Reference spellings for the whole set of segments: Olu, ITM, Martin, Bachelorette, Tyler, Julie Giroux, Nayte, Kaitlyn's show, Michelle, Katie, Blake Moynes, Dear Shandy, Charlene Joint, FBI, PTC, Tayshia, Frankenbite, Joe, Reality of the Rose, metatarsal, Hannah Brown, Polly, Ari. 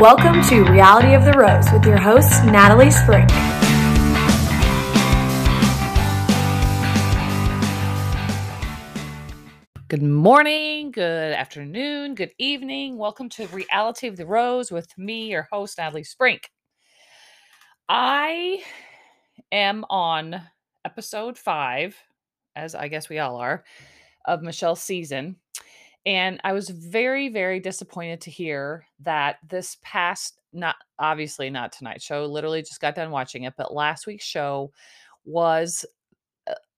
Welcome to Reality of the Rose with your host, Natalie Sprink. Good morning, good afternoon, good evening. Welcome to Reality of the Rose with me, your host, Natalie Sprink. I am on episode 5, as I guess we all are, of Michelle's season. And I was very, very disappointed to hear that this past, not tonight's show, literally just got done watching it, but last week's show was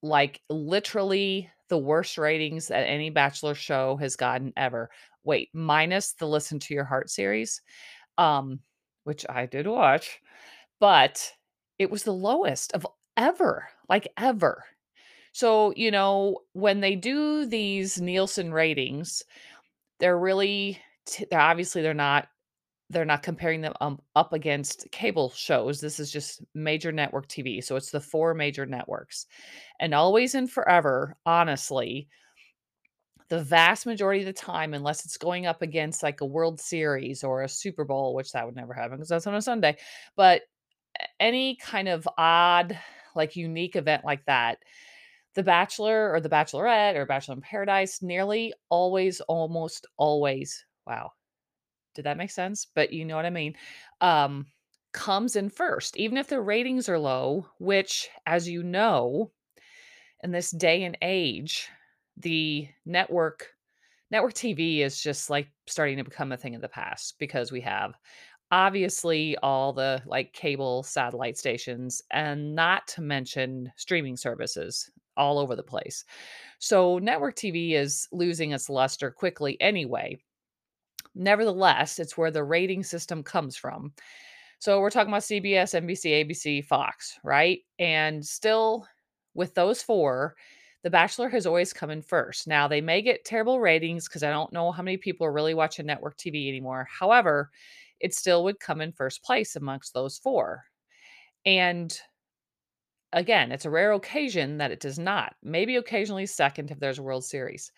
like literally the worst ratings that any Bachelor show has gotten ever. Wait, minus the Listen to Your Heart series, which I did watch, but it was the lowest of ever, like ever. So, you know, when they do these Nielsen ratings, they're really, they're not comparing them up against cable shows. This is just major network TV. So it's the 4 major networks, and always and forever, honestly, the vast majority of the time, unless it's going up against like a World Series or a Super Bowl, which that would never happen because that's on a Sunday, but any kind of odd, like unique event like that, The Bachelor or The Bachelorette or Bachelor in Paradise nearly always, almost always, wow, did that make sense? But you know what I mean? Comes in first, even if the ratings are low, which, as you know, in this day and age, the network TV is just like starting to become a thing of the past because we have obviously all the like cable satellite stations and not to mention streaming services all over the place. So network TV is losing its luster quickly anyway. Nevertheless, it's where the rating system comes from. So we're talking about CBS, NBC, ABC, Fox, right? And still with those 4, The Bachelor has always come in first. Now they may get terrible ratings because I don't know how many people are really watching network TV anymore. However, it still would come in first place amongst those 4. And again, it's a rare occasion that it does not. Maybe occasionally second if there's a World Series.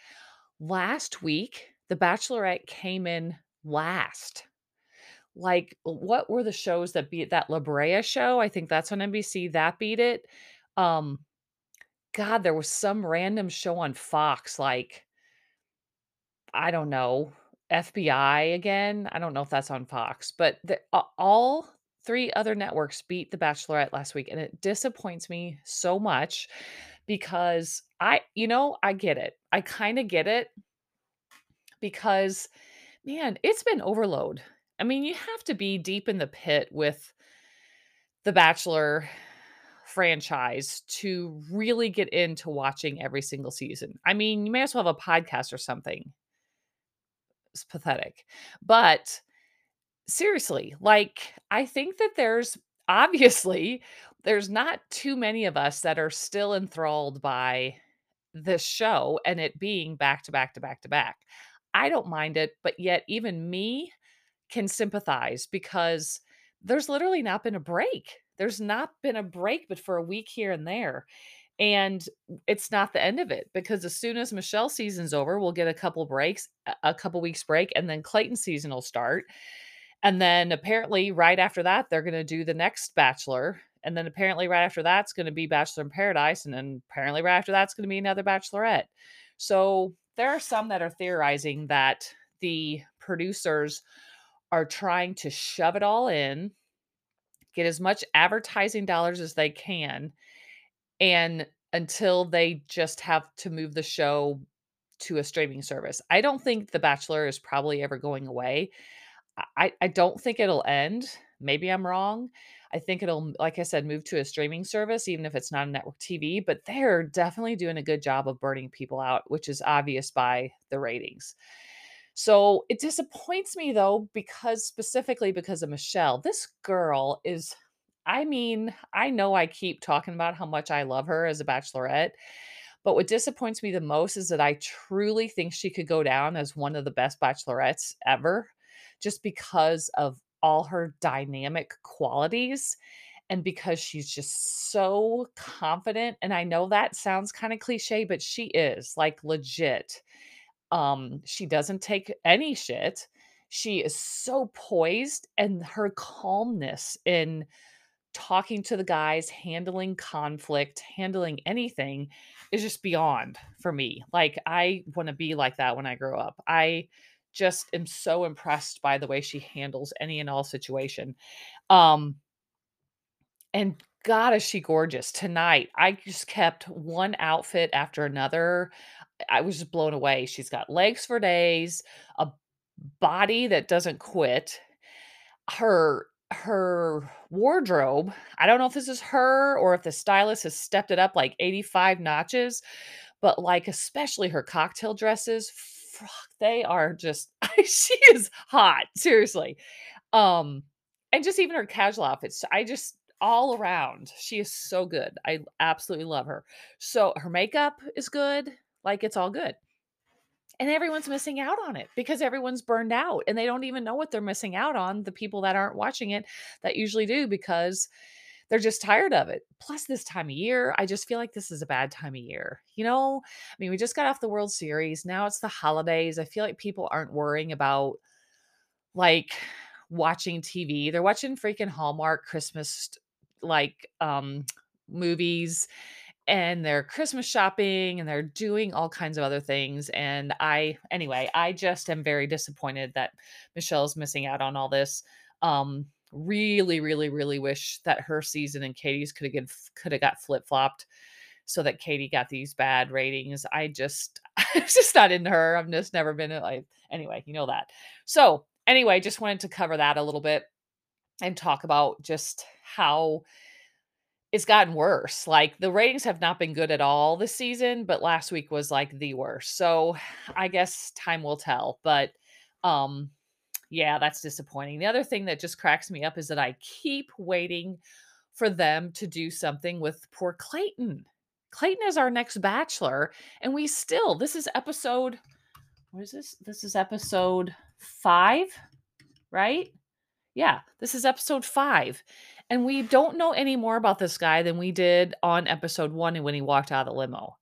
Last week, The Bachelorette came in last. Like, what were the shows that beat that? La Brea show? I think that's on NBC. That beat it. God, there was some random show on Fox. Like, I don't know. FBI again. I don't know if that's on Fox. But all 3 other networks beat The Bachelorette last week. And it disappoints me so much because I get it. I kind of get it because, man, it's been overload. I mean, you have to be deep in the pit with the Bachelor franchise to really get into watching every single season. I mean, you may as well have a podcast or something. It's pathetic. But seriously, like, I think that there's not too many of us that are still enthralled by this show and it being back to back to back to back. I don't mind it, but yet even me can sympathize because there's literally not been a break. There's not been a break, but for a week here and there. And it's not the end of it because as soon as Michelle's season's over, we'll get a couple weeks break, and then Clayton's season will start. And then apparently right after that, they're going to do the next Bachelor. And then apparently right after that's going to be Bachelor in Paradise. And then apparently right after that's going to be another Bachelorette. So there are some that are theorizing that the producers are trying to shove it all in, get as much advertising dollars as they can, and until they just have to move the show to a streaming service. I don't think The Bachelor is probably ever going away. I don't think it'll end. Maybe I'm wrong. I think it'll, like I said, move to a streaming service, even if it's not a network TV, but they're definitely doing a good job of burning people out, which is obvious by the ratings. So it disappoints me though, specifically because of Michelle. This girl is, I mean, I know I keep talking about how much I love her as a Bachelorette, but what disappoints me the most is that I truly think she could go down as one of the best Bachelorettes ever, just because of all her dynamic qualities and because she's just so confident. And I know that sounds kind of cliche, but she is like legit. She doesn't take any shit. She is so poised, and her calmness in talking to the guys, handling conflict, handling anything is just beyond for me. Like, I want to be like that when I grow up. I just am so impressed by the way she handles any and all situation. And God, is she gorgeous tonight. I just kept one outfit after another. I was just blown away. She's got legs for days, a body that doesn't quit. Her wardrobe, I don't know if this is her or if the stylist has stepped it up like 85 notches, but like, especially her cocktail dresses, fuck, they are just, she is hot. Seriously. And just even her casual outfits, I just, all around, she is so good. I absolutely love her. So her makeup is good. Like, it's all good. And everyone's missing out on it because everyone's burned out and they don't even know what they're missing out on. The people that aren't watching it that usually do because they're just tired of it. Plus this time of year, I just feel like this is a bad time of year. You know, I mean, we just got off the World Series. Now it's the holidays. I feel like people aren't worrying about like watching TV. They're watching freaking Hallmark Christmas, like, movies, and they're Christmas shopping and they're doing all kinds of other things. And I just am very disappointed that Michelle's missing out on all this. Really, really, really wish that her season and Katie's could have got flip-flopped so that Katie got these bad ratings. I'm just not into her. I've just never been like, anyway, you know that. So anyway, just wanted to cover that a little bit and talk about just how it's gotten worse. Like, the ratings have not been good at all this season, but last week was like the worst. So I guess time will tell, but, yeah, that's disappointing. The other thing that just cracks me up is that I keep waiting for them to do something with poor Clayton. Clayton is our next bachelor. And we still, this is episode, what is this? This is episode 5, right? Yeah, this is episode 5. And we don't know any more about this guy than we did on episode 1 and when he walked out of the limo.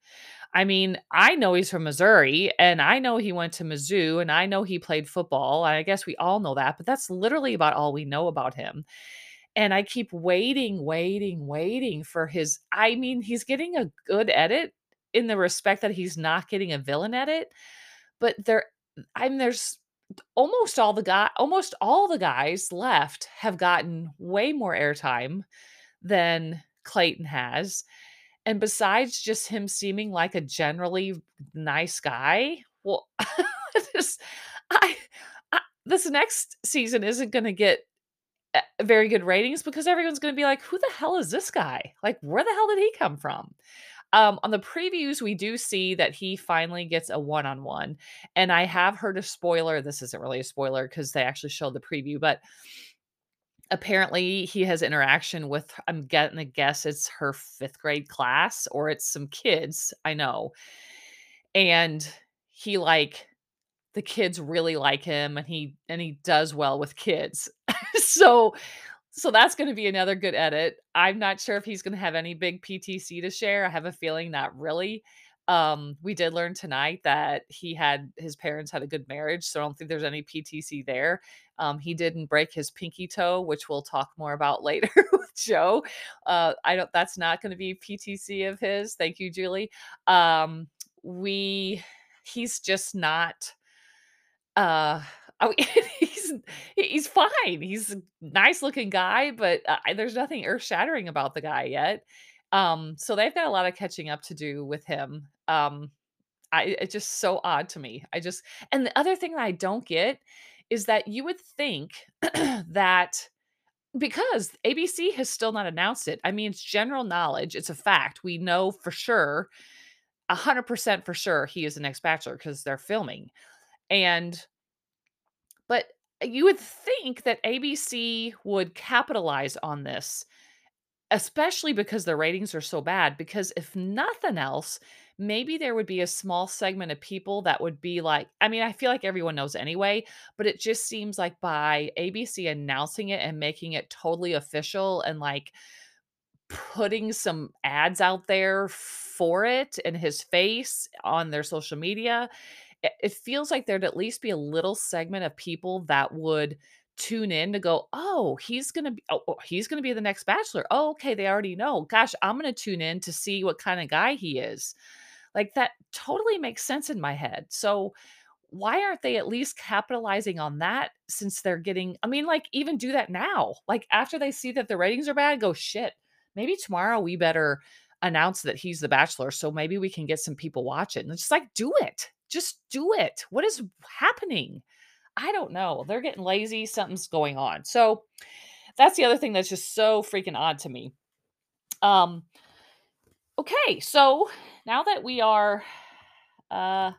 I mean, I know he's from Missouri and I know he went to Mizzou and I know he played football. I guess we all know that, but that's literally about all we know about him. And I keep waiting for his, I mean, he's getting a good edit in the respect that he's not getting a villain edit, but there's almost all the guys left have gotten way more airtime than Clayton has. And besides just him seeming like a generally nice guy, well, this next season isn't going to get very good ratings because everyone's going to be like, who the hell is this guy? Like, where the hell did he come from? On the previews, we do see that he finally gets a one-on-one, and I have heard a spoiler. This isn't really a spoiler because they actually showed the preview, but apparently he has interaction with, I'm getting a guess it's her 5th grade class or it's some kids, I know. And he the kids really like him and he does well with kids. So that's going to be another good edit. I'm not sure if he's going to have any big PTC to share. I have a feeling not really. We did learn tonight that his parents had a good marriage, so I don't think there's any PTC there. He didn't break his pinky toe, which we'll talk more about later with Joe. That's not going to be PTC of his. Thank you, Julie. He's just not, he's fine. He's a nice looking guy, but there's nothing earth shattering about the guy yet. So they've got a lot of catching up to do with him. It's just so odd to me. And the other thing that I don't get is that you would think that because ABC has still not announced it. I mean, it's general knowledge. It's a fact. We know for sure, 100% for sure, he is the next bachelor because they're filming. But you would think that ABC would capitalize on this, especially because the ratings are so bad, because if nothing else, maybe there would be a small segment of people that would be like, I mean, I feel like everyone knows anyway, but it just seems like by ABC announcing it and making it totally official and like putting some ads out there for it and his face on their social media, it feels like there'd at least be a little segment of people that would tune in to go, he's going to be the next Bachelor. Oh, okay. They already know. Gosh, I'm going to tune in to see what kind of guy he is. Like, that totally makes sense in my head. So why aren't they at least capitalizing on that, since they're getting, I mean, like, even do that now, like after they see that the ratings are bad, go, shit, maybe tomorrow we better announce that he's the Bachelor. So maybe we can get some people watch it. And it's just like, do it, just do it. What is happening? I don't know. They're getting lazy. Something's going on. So that's the other thing that's just so freaking odd to me. Okay. So now that we are 10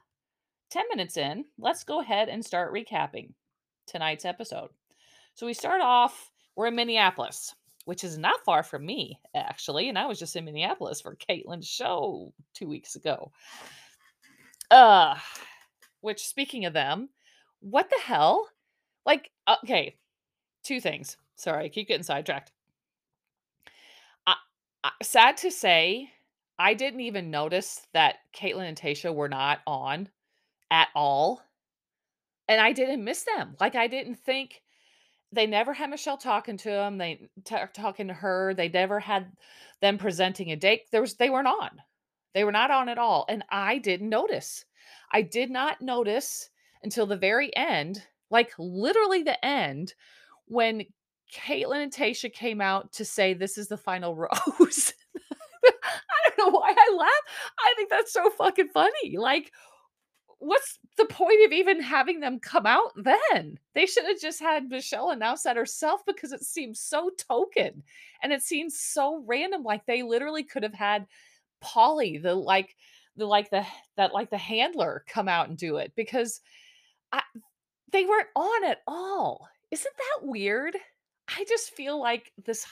minutes in, let's go ahead and start recapping tonight's episode. So we start off, we're in Minneapolis, which is not far from me, actually. And I was just in Minneapolis for Kaitlyn's show 2 weeks ago. Which, speaking of them, what the hell? Like, okay, two things. Sorry, I keep getting sidetracked. Sad to say, I didn't even notice that Kaitlyn and Tayshia were not on at all. And I didn't miss them. Like, I didn't think, they never had Michelle talking to him. They talking to her. They never had them presenting a date. They weren't on. They were not on at all. And I didn't notice. I did not notice until the very end, like literally the end, when Kaitlyn and Tayshia came out to say, this is the final rose. I don't know why I laugh. I think that's so fucking funny. Like, what's the point of even having them come out then? They should have just had Michelle announce that herself, because it seems so token and it seems so random. Like, they literally could have had Polly, the handler, come out and do it, because they weren't on at all. Isn't that weird? I just feel like this,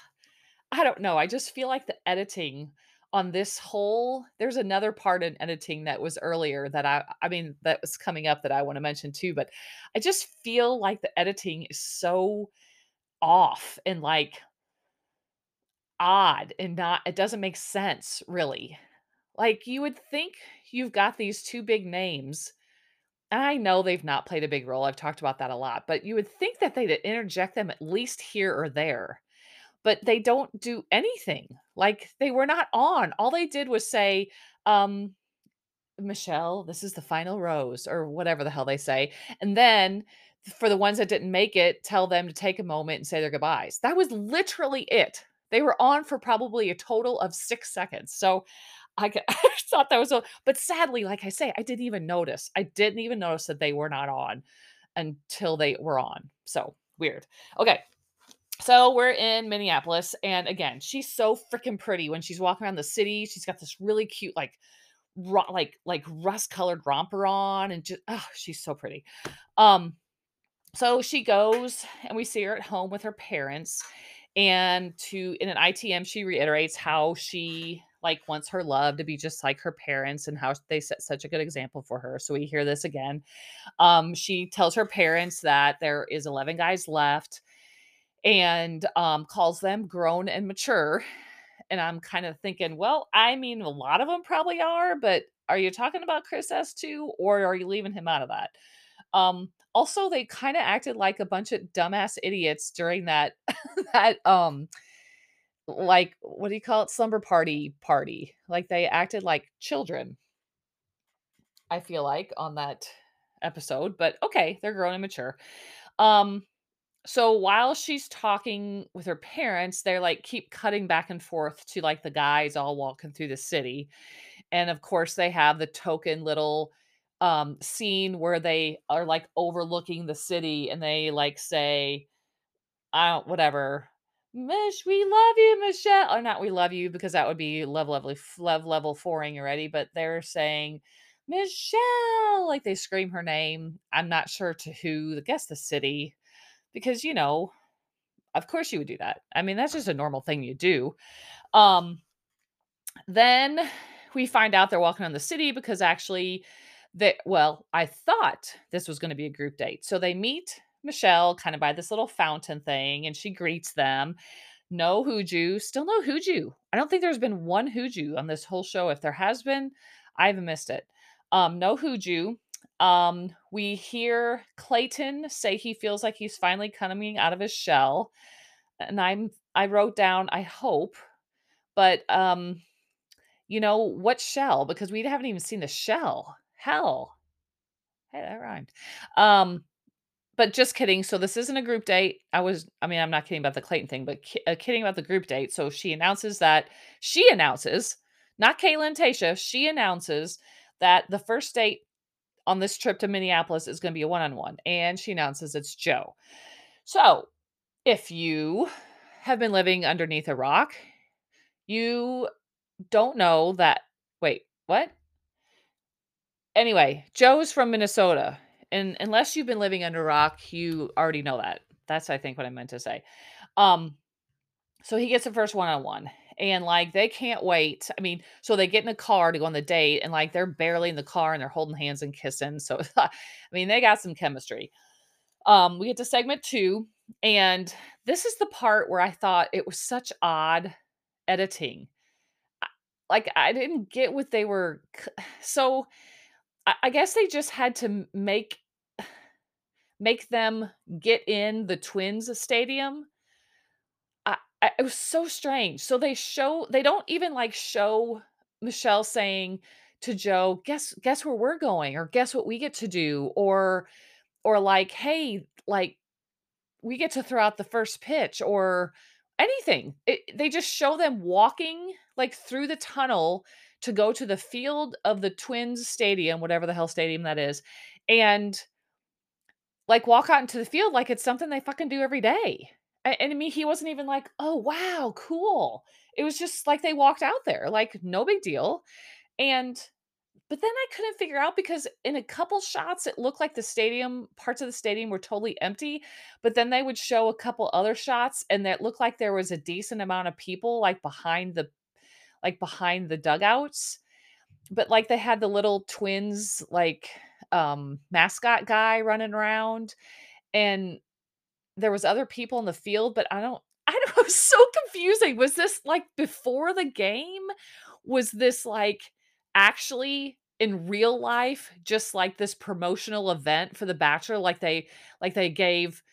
I don't know. I just feel like the editing on this whole, there's another part in editing that was earlier that I mean, that was coming up that I want to mention too, but I just feel like the editing is so off and like odd and not, it doesn't make sense really. Like, you would think you've got these two big names, and I know they've not played a big role. I've talked about that a lot, but you would think that they'd interject them at least here or there. But they don't do anything. Like, they were not on. All they did was say, Michelle, this is the final rose, or whatever the hell they say. And then for the ones that didn't make it, tell them to take a moment and say their goodbyes. That was literally it. They were on for probably a total of 6 seconds. So I thought that was, but sadly, like I say, I didn't even notice. I didn't even notice that they were not on until they were on. So weird. Okay. So we're in Minneapolis, and again, she's so freaking pretty when she's walking around the city. She's got this really cute, like rust-colored romper on, and just, oh, she's so pretty. So she goes, and we see her at home with her parents, and in an ITM, she reiterates how she wants her love to be just like her parents and how they set such a good example for her. So we hear this again. She tells her parents that there is 11 guys left, and calls them grown and mature. And I'm kind of thinking, well, I mean, a lot of them probably are, but are you talking about Chris S too? Or are you leaving him out of that? Also, they kind of acted like a bunch of dumbass idiots during that, what do you call it? Slumber party. Like, they acted like children, I feel like, on that episode, but okay, they're grown and mature. So while she's talking with her parents, they're like, keep cutting back and forth to like the guys all walking through the city. And of course they have the token little, scene where they are like overlooking the city, and they like say, whatever, Mish, we love you, Michelle. Or not, we love you, because that would be love level fouring already, but they're saying Michelle, like they scream her name. I'm not sure to who, I guess the city. Because, you know, of course you would do that. I mean, that's just a normal thing you do. Then we find out they're walking on the city because actually I thought this was going to be a group date. So they meet Michelle kind of by this little fountain thing, and she greets them. No hooju, still no hooju. I don't think there's been one hooju on this whole show. If there has been, I haven't missed it. No hooju. We hear Clayton say he feels like he's finally coming out of his shell. And I wrote down, I hope, but, you know, what shell? Because we haven't even seen the shell. Hell. Hey, that rhymed. But just kidding. So this isn't a group date. I'm not kidding about the Clayton thing, but kidding about the group date. So she announces, not Kaitlyn, Tayshia, she announces that the first date on this trip to Minneapolis is going to be a one-on-one. And she announces it's Joe. So if you have been living underneath a rock, you don't know that. Wait, what? Anyway, Joe's from Minnesota. And unless you've been living under a rock, you already know that. That's, I think, what I meant to say. So he gets the first one-on-one. And, like, they can't wait. I mean, so they get in a car to go on the date. And, like, they're barely in the car and they're holding hands and kissing. So, I mean, they got some chemistry. We get to segment 2. And this is the part where I thought it was such odd editing. Like, I didn't get what they were. So, I guess they just had to make them get in the Twins stadium. It was so strange. So they don't even like show Michelle saying to Joe, guess where we're going, or guess what we get to do, or like, hey, like we get to throw out the first pitch or anything. They just show them walking like through the tunnel to go to the field of the Twins stadium, whatever the hell stadium that is, and like walk out into the field like it's something they fucking do every day. And I mean, he wasn't even like, oh, wow, cool. It was just like they walked out there, like no big deal. But then I couldn't figure out, because in a couple shots, it looked like parts of the stadium were totally empty, but then they would show a couple other shots and that looked like there was a decent amount of people like behind the dugouts, but like they had the little Twins, like, mascot guy running around, and there was other people in the field, but I don't know. It was so confusing. Was this like before the game? Was this like actually in real life, just like this promotional event for The Bachelor? Like they gave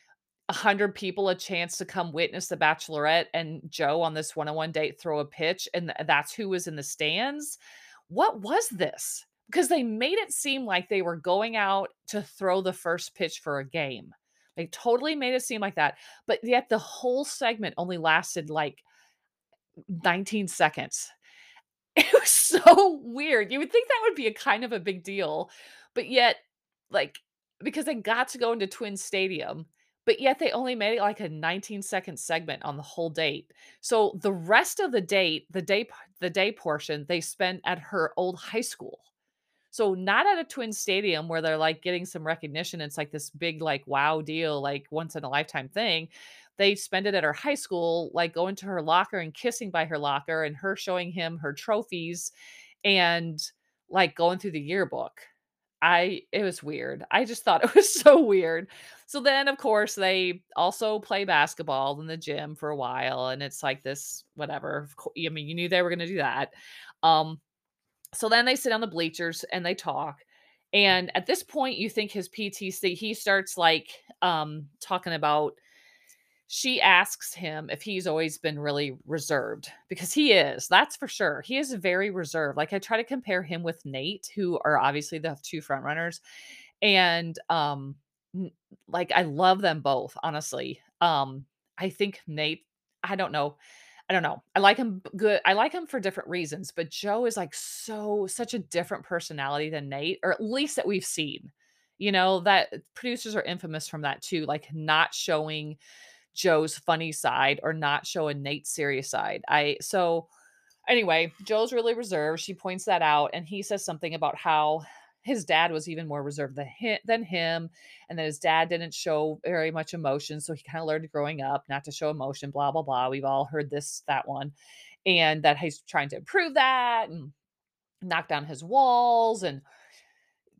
100 people a chance to come witness the Bachelorette and Joe on this one-on-one date throw a pitch, and that's who was in the stands. What was this? Because they made it seem like they were going out to throw the first pitch for a game. They totally made it seem like that. But yet the whole segment only lasted like 19 seconds. It was so weird. You would think that would be a kind of a big deal, but yet, like, because they got to go into Twin Stadium, but yet they only made it like a 19-second segment on the whole date. So the rest of the date, the day portion, they spent at her old high school. So not at a Twin Stadium where they're like getting some recognition. It's like this big, like, wow deal, like once in a lifetime thing. They spend it at her high school, like going to her locker and kissing by her locker and her showing him her trophies and like going through the yearbook. It was weird. I just thought it was so weird. So then, of course, they also play basketball in the gym for a while. And it's like this, whatever. I mean, you knew they were going to do that. So then they sit on the bleachers and they talk. And at this point, you think his PTC, he starts like talking about, she asks him if he's always been really reserved, because he is, that's for sure. He is very reserved. Like, I try to compare him with Nayte, who are obviously the two front runners. And, like, I love them both, honestly. I think Nayte, I don't know. I like him good. I like him for different reasons, but Joe is like such a different personality than Nayte, or at least that we've seen, you know, that producers are infamous from that too. Like, not showing Joe's funny side or not showing Nate's serious side. So anyway, Joe's really reserved. She points that out, and he says something about how his dad was even more reserved than him, and that his dad didn't show very much emotion. So he kind of learned growing up not to show emotion, blah, blah, blah. We've all heard this, that one, and that he's trying to improve that and knock down his walls and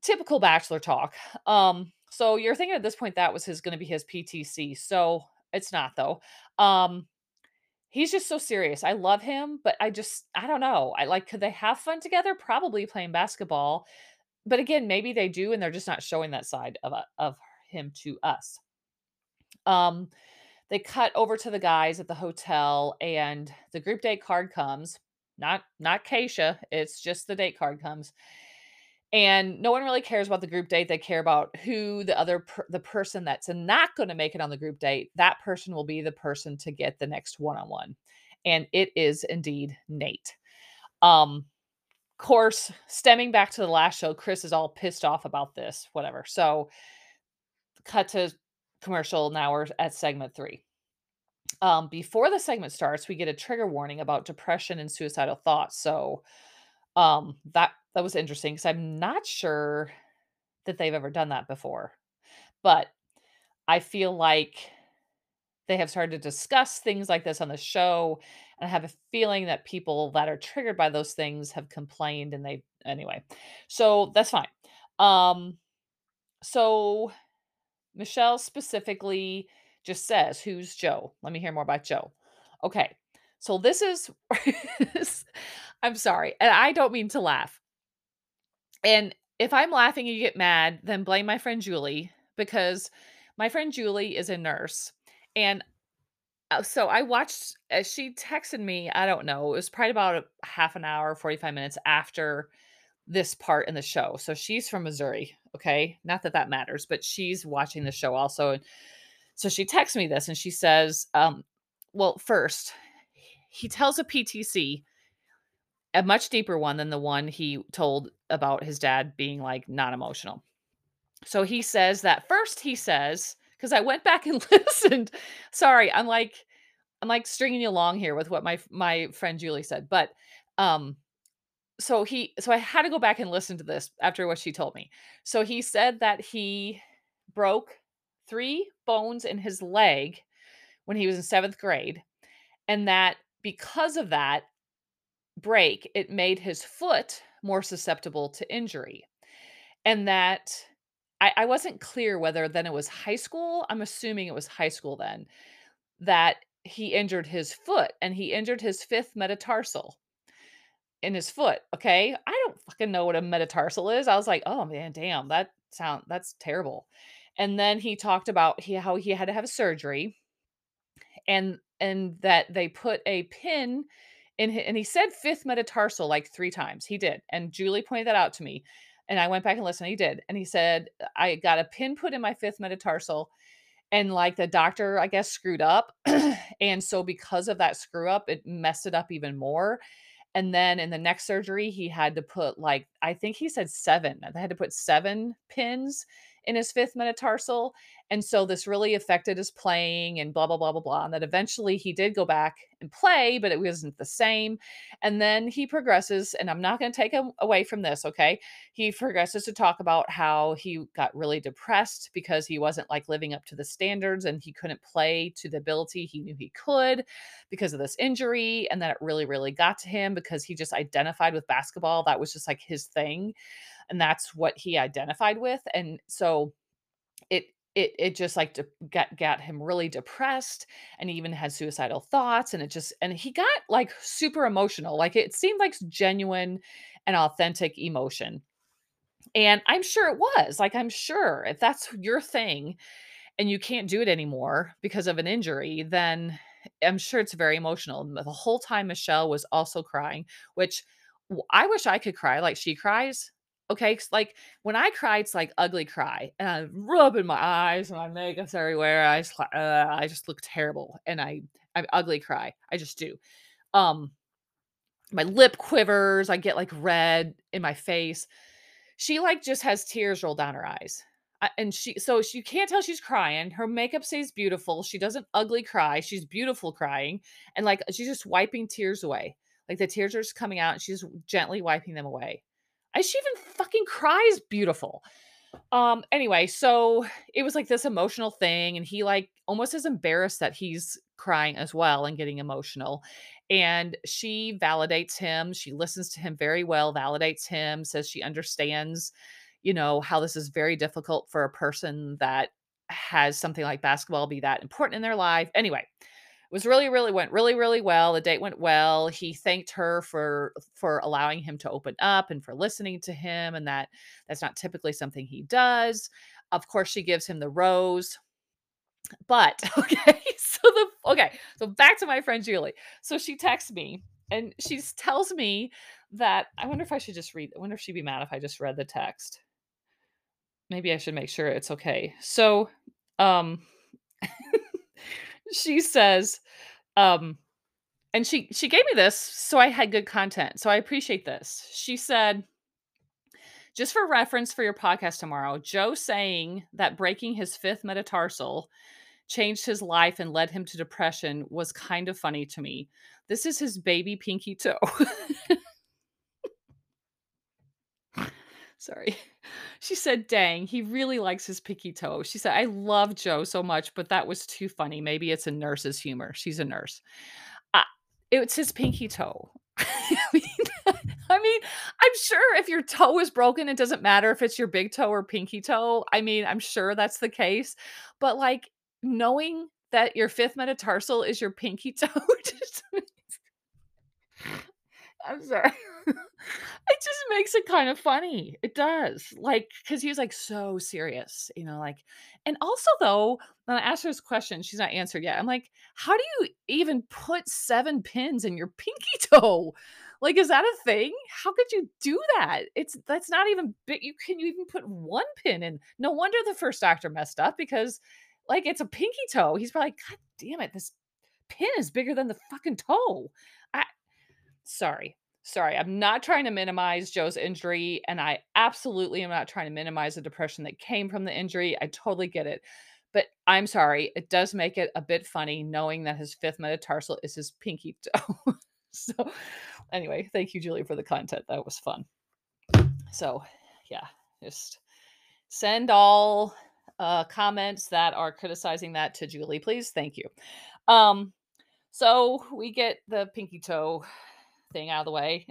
typical Bachelor talk. So you're thinking at this point that was going to be his PTC. So it's not, though. He's just so serious. I love him, but I don't know. I like, could they have fun together? Probably playing basketball. But again, maybe they do, and they're just not showing that side of him to us. They cut over to the guys at the hotel, and the group date card comes. Not Tayshia. It's just the date card comes. And no one really cares about the group date. They care about who the other, the person that's not going to make it on the group date. That person will be the person to get the next one-on-one. And it is indeed Nayte. Of course, stemming back to the last show, Chris is all pissed off about this, whatever. So cut to commercial. Now we're at segment 3. Before the segment starts, we get a trigger warning about depression and suicidal thoughts. So, that was interesting because I'm not sure that they've ever done that before, but I feel like they have started to discuss things like this on the show. And I have a feeling that people that are triggered by those things have complained and anyway, so that's fine. So Michelle specifically just says, who's Joe? Let me hear more about Joe. Okay. So this is, I'm sorry. And I don't mean to laugh. And if I'm laughing and you get mad, then blame my friend Julie, because my friend Julie is a nurse. And so I watched, as she texted me, I don't know, it was probably about a half an hour, 45 minutes after this part in the show. So she's from Missouri. Okay. Not that that matters, but she's watching the show also. And so she texts me this and she says, well, first he tells a PTC, a much deeper one than the one he told about his dad being like not emotional. So he says that first, he says, because I went back and listened. Sorry, I'm like stringing you along here with what my friend Julie said. But so I had to go back and listen to this after what she told me. So he said that he broke 3 bones in his leg when he was in 7th grade, and that because of that break, it made his foot more susceptible to injury. And that I wasn't clear whether then it was high school. I'm assuming it was high school then that he injured his foot, and he injured his 5th metatarsal in his foot. Okay. I don't fucking know what a metatarsal is. I was like, oh man, damn, that's terrible. And then he talked about how he had to have surgery and that they put a pin in his, and he said 5th metatarsal like 3 times. He did. And Julie pointed that out to me. And I went back and listened. He did. And he said, I got a pin put in my 5th metatarsal, and like the doctor, I guess, screwed up. And so because of that screw up, it messed it up even more. And then in the next surgery, he had to put like, I think he said 7. They had to put 7 pins in his 5th metatarsal. And so this really affected his playing and blah, blah, blah, blah, blah. And that eventually he did go back and play, but it wasn't the same. And then he progresses, and I'm not going to take him away from this. Okay. He progresses to talk about how he got really depressed because he wasn't like living up to the standards, and he couldn't play to the ability he knew he could because of this injury. And that it really, really got to him because he just identified with basketball. That was just like his thing. And that's what he identified with. And so it just like got him really depressed, and he even had suicidal thoughts. And and he got like super emotional. Like it seemed like genuine and authentic emotion. And I'm sure it was, like, I'm sure if that's your thing and you can't do it anymore because of an injury, then I'm sure it's very emotional. The whole time Michelle was also crying, which I wish I could cry like she cries. Okay. Like when I cry, it's like ugly cry, and I'm rubbing my eyes and my makeup's everywhere. I just look terrible. And I ugly cry. I just do. My lip quivers. I get like red in my face. She like just has tears roll down her eyes. So she can't tell she's crying. Her makeup stays beautiful. She doesn't ugly cry. She's beautiful crying. And like, she's just wiping tears away. Like the tears are just coming out and she's gently wiping them away. She even fucking cries beautiful. Anyway, so it was like this emotional thing, and he like almost is embarrassed that he's crying as well and getting emotional. And she validates him. She listens to him very well, validates him, says she understands, you know, how this is very difficult for a person that has something like basketball be that important in their life. Anyway, It was really well. The date went well. He thanked her for allowing him to open up and for listening to him, and that's not typically something he does. Of course, she gives him the rose. But so back to my friend Julie. So she texts me and she tells me that I wonder if she'd be mad if I just read the text. Maybe I should make sure it's okay. So she says, and she gave me this, so I had good content. So I appreciate this. She said, just for reference for your podcast tomorrow, Joe saying that breaking his 5th metatarsal changed his life and led him to depression was kind of funny to me. This is his baby pinky toe. Sorry. She said, dang, he really likes his pinky toe. She said, I love Joe so much, but that was too funny. Maybe it's a nurse's humor. She's a nurse. It's his pinky toe. I mean, I'm sure if your toe is broken, it doesn't matter if it's your big toe or pinky toe. I mean, I'm sure that's the case. But like knowing that your 5th metatarsal is your pinky toe. I'm sorry. It just makes it kind of funny. It does. Like, because he was like so serious, you know, like, and also though, when I asked her this question, she's not answered yet. I'm like, how do you even put 7 pins in your pinky toe? Like, is that a thing? How could you do that? That's not even big. Can you even put 1 pin in? No wonder the first doctor messed up, because like, it's a pinky toe. He's probably like, God damn it. This pin is bigger than the fucking toe. Sorry, I'm not trying to minimize Joe's injury, and I absolutely am not trying to minimize the depression that came from the injury. I totally get it, but I'm sorry. It does make it a bit funny knowing that his 5th metatarsal is his pinky toe. So anyway, thank you, Julie, for the content. That was fun. So yeah, just send all comments that are criticizing that to Julie, please. Thank you. So we get the pinky toe thing out of the way.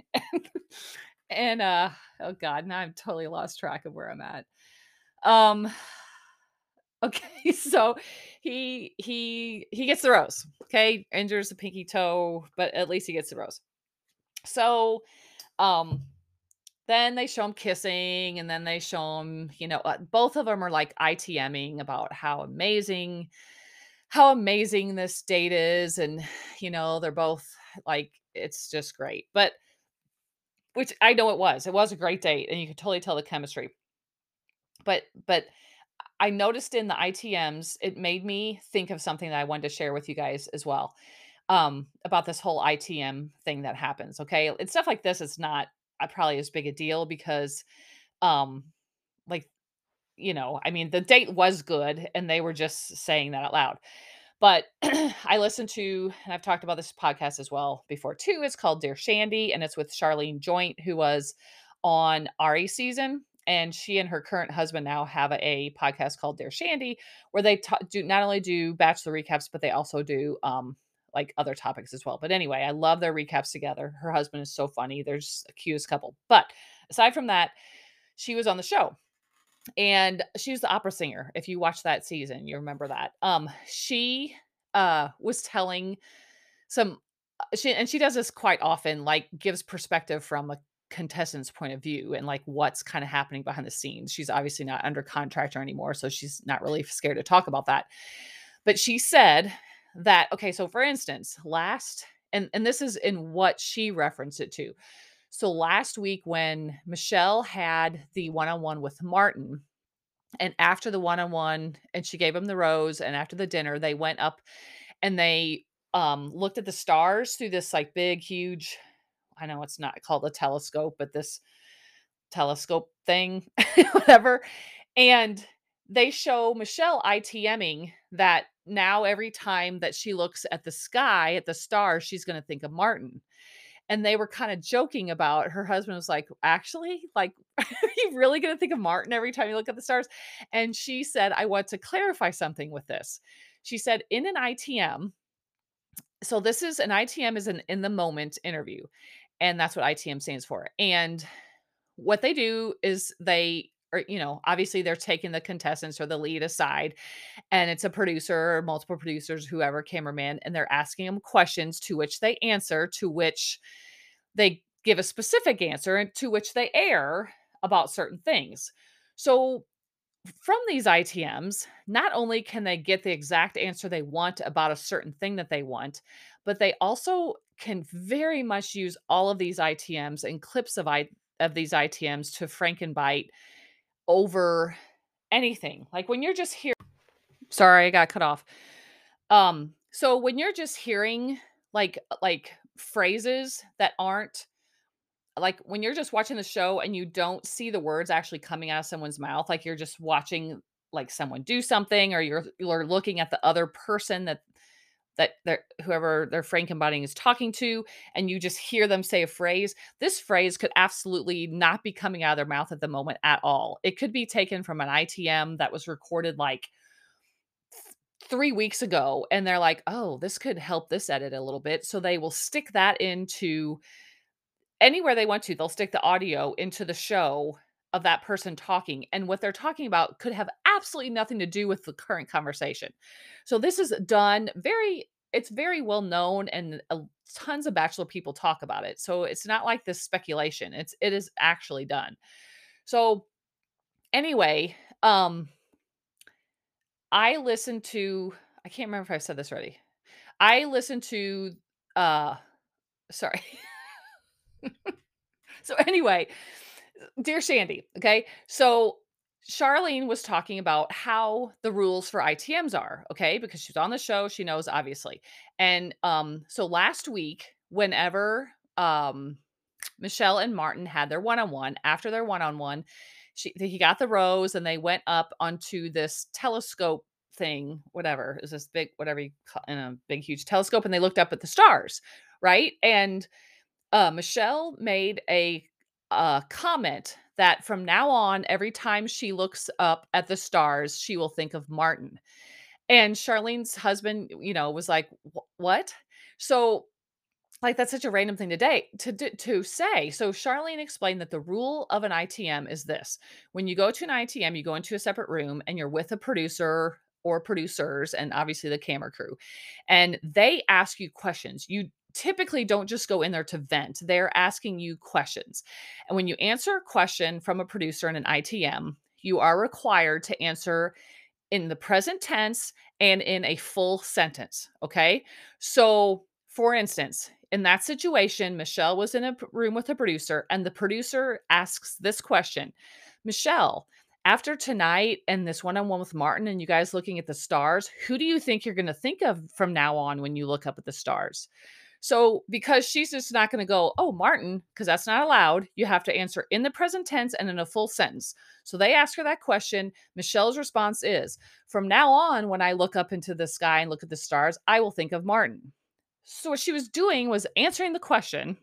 and oh God, now I've totally lost track of where I'm at. Okay. So he gets the rose. Okay. Injures the pinky toe, but at least he gets the rose. So, then they show him kissing, and then they show him, you know, both of them are like ITMing about how amazing this date is. And, you know, they're both like, it's just great. But which I know it was a great date, and you could totally tell the chemistry, but I noticed in the ITMs, it made me think of something that I wanted to share with you guys as well, about this whole ITM thing that happens. Okay. And stuff like this is not probably as big a deal because, like, you know, I mean, the date was good and they were just saying that out loud. But I listened to, and I've talked about this podcast as well before too, it's called Dear Shandy, and it's with Charlene Joint, who was on Ari season. And she and her current husband now have a podcast called Dear Shandy, where they do not only do Bachelor recaps, but they also do like other topics as well. But anyway, I love their recaps together. Her husband is so funny. They're just a cutest couple. But aside from that, she was on the show. And she was the opera singer. If you watch that season, you remember that. She was telling she does this quite often, like gives perspective from a contestant's point of view and like what's kind of happening behind the scenes. She's obviously not under contract anymore, so she's not really scared to talk about that. But she said that, okay, so for instance, and this is in what she referenced it to. So last week when Michelle had the one-on-one with Martin, and after the one-on-one and she gave him the rose, and after the dinner, they went up and they looked at the stars through this like big, huge, I know it's not called a telescope, but this telescope thing, whatever. And they show Michelle ITMing that now every time that she looks at the sky, at the stars, she's going to think of Martin. And they were kind of joking about it. Her husband was like, actually, like, are you really going to think of Martin every time you look at the stars? And she said, I want to clarify something with this. She said, in an ITM, so this is an ITM is an in the moment interview. And that's what ITM stands for. And what they do is they or, you know, obviously they're taking the contestants or the lead aside, and it's a producer or multiple producers, whoever, cameraman, and they're asking them questions to which they answer, to which they give a specific answer, and to which they air about certain things. So from these ITMs, not only can they get the exact answer they want about a certain thing that they want, but they also can very much use all of these ITMs and clips of these ITMs to Frankenbite over anything. Like when you're just here, sorry, I got cut off. So when you're just hearing like phrases that aren't, like when you're just watching the show and you don't see the words actually coming out of someone's mouth, like you're just watching like someone do something, or you're looking at the other person that they're, whoever they're Frankenbiting is talking to, and you just hear them say a phrase. This phrase could absolutely not be coming out of their mouth at the moment at all. It could be taken from an ITM that was recorded like 3 weeks ago. And they're like, oh, this could help this edit a little bit. So they will stick that into anywhere they want to. They'll stick the audio into the show of that person talking, and what they're talking about could have absolutely nothing to do with the current conversation. So this is done it's very well known, and tons of Bachelor people talk about it. So it's not like this speculation. It is actually done. So anyway, I can't remember if I said this already. I listened to, sorry. So anyway, Dear Shandy. Okay. So Charlene was talking about how the rules for ITMs are. Okay. Because she's on the show. She knows, obviously. And, so last week, whenever, Michelle and Martin had their one-on-one, after their one-on-one, he got the rose, and they went up onto this telescope thing, whatever. It was this big, whatever you call it, in a big, huge telescope. And they looked up at the stars. Right. And, Michelle made a comment that from now on, every time she looks up at the stars, she will think of Martin. And Charlene's husband, you know, was like, what? So like, that's such a random thing today to say. So Charlene explained that the rule of an ITM is this: when you go to an ITM, you go into a separate room and you're with a producer or producers, and obviously the camera crew, and they ask you questions. You typically don't just go in there to vent. They're asking you questions. And when you answer a question from a producer in an ITM, you are required to answer in the present tense and in a full sentence. Okay. So for instance, in that situation, Michelle was in a room with a producer, and the producer asks this question: Michelle, after tonight and this one-on-one with Martin, and you guys looking at the stars, who do you think you're going to think of from now on when you look up at the stars? So because she's just not going to go, oh, Martin, because that's not allowed, you have to answer in the present tense and in a full sentence. So they ask her that question. Michelle's response is, from now on, when I look up into the sky and look at the stars, I will think of Martin. So what she was doing was answering the question.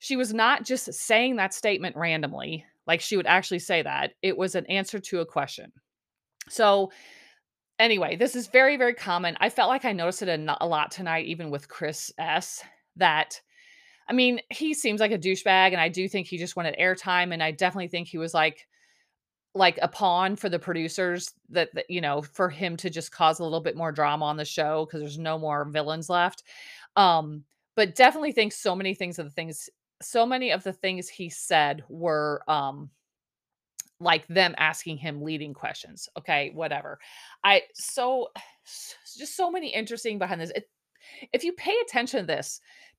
She was not just saying that statement randomly, like she would actually say that. It was an answer to a question. So anyway, this is very, very common. I felt like I noticed it a lot tonight, even with Chris S, that, I mean, he seems like a douchebag, and I do think he just wanted airtime. And I definitely think he was like a pawn for the producers, that, you know, for him to just cause a little bit more drama on the show, because there's no more villains left. But definitely think so many of the things he said were, like them asking him leading questions. Okay. Whatever. Just so many interesting behind this. If you pay attention to this,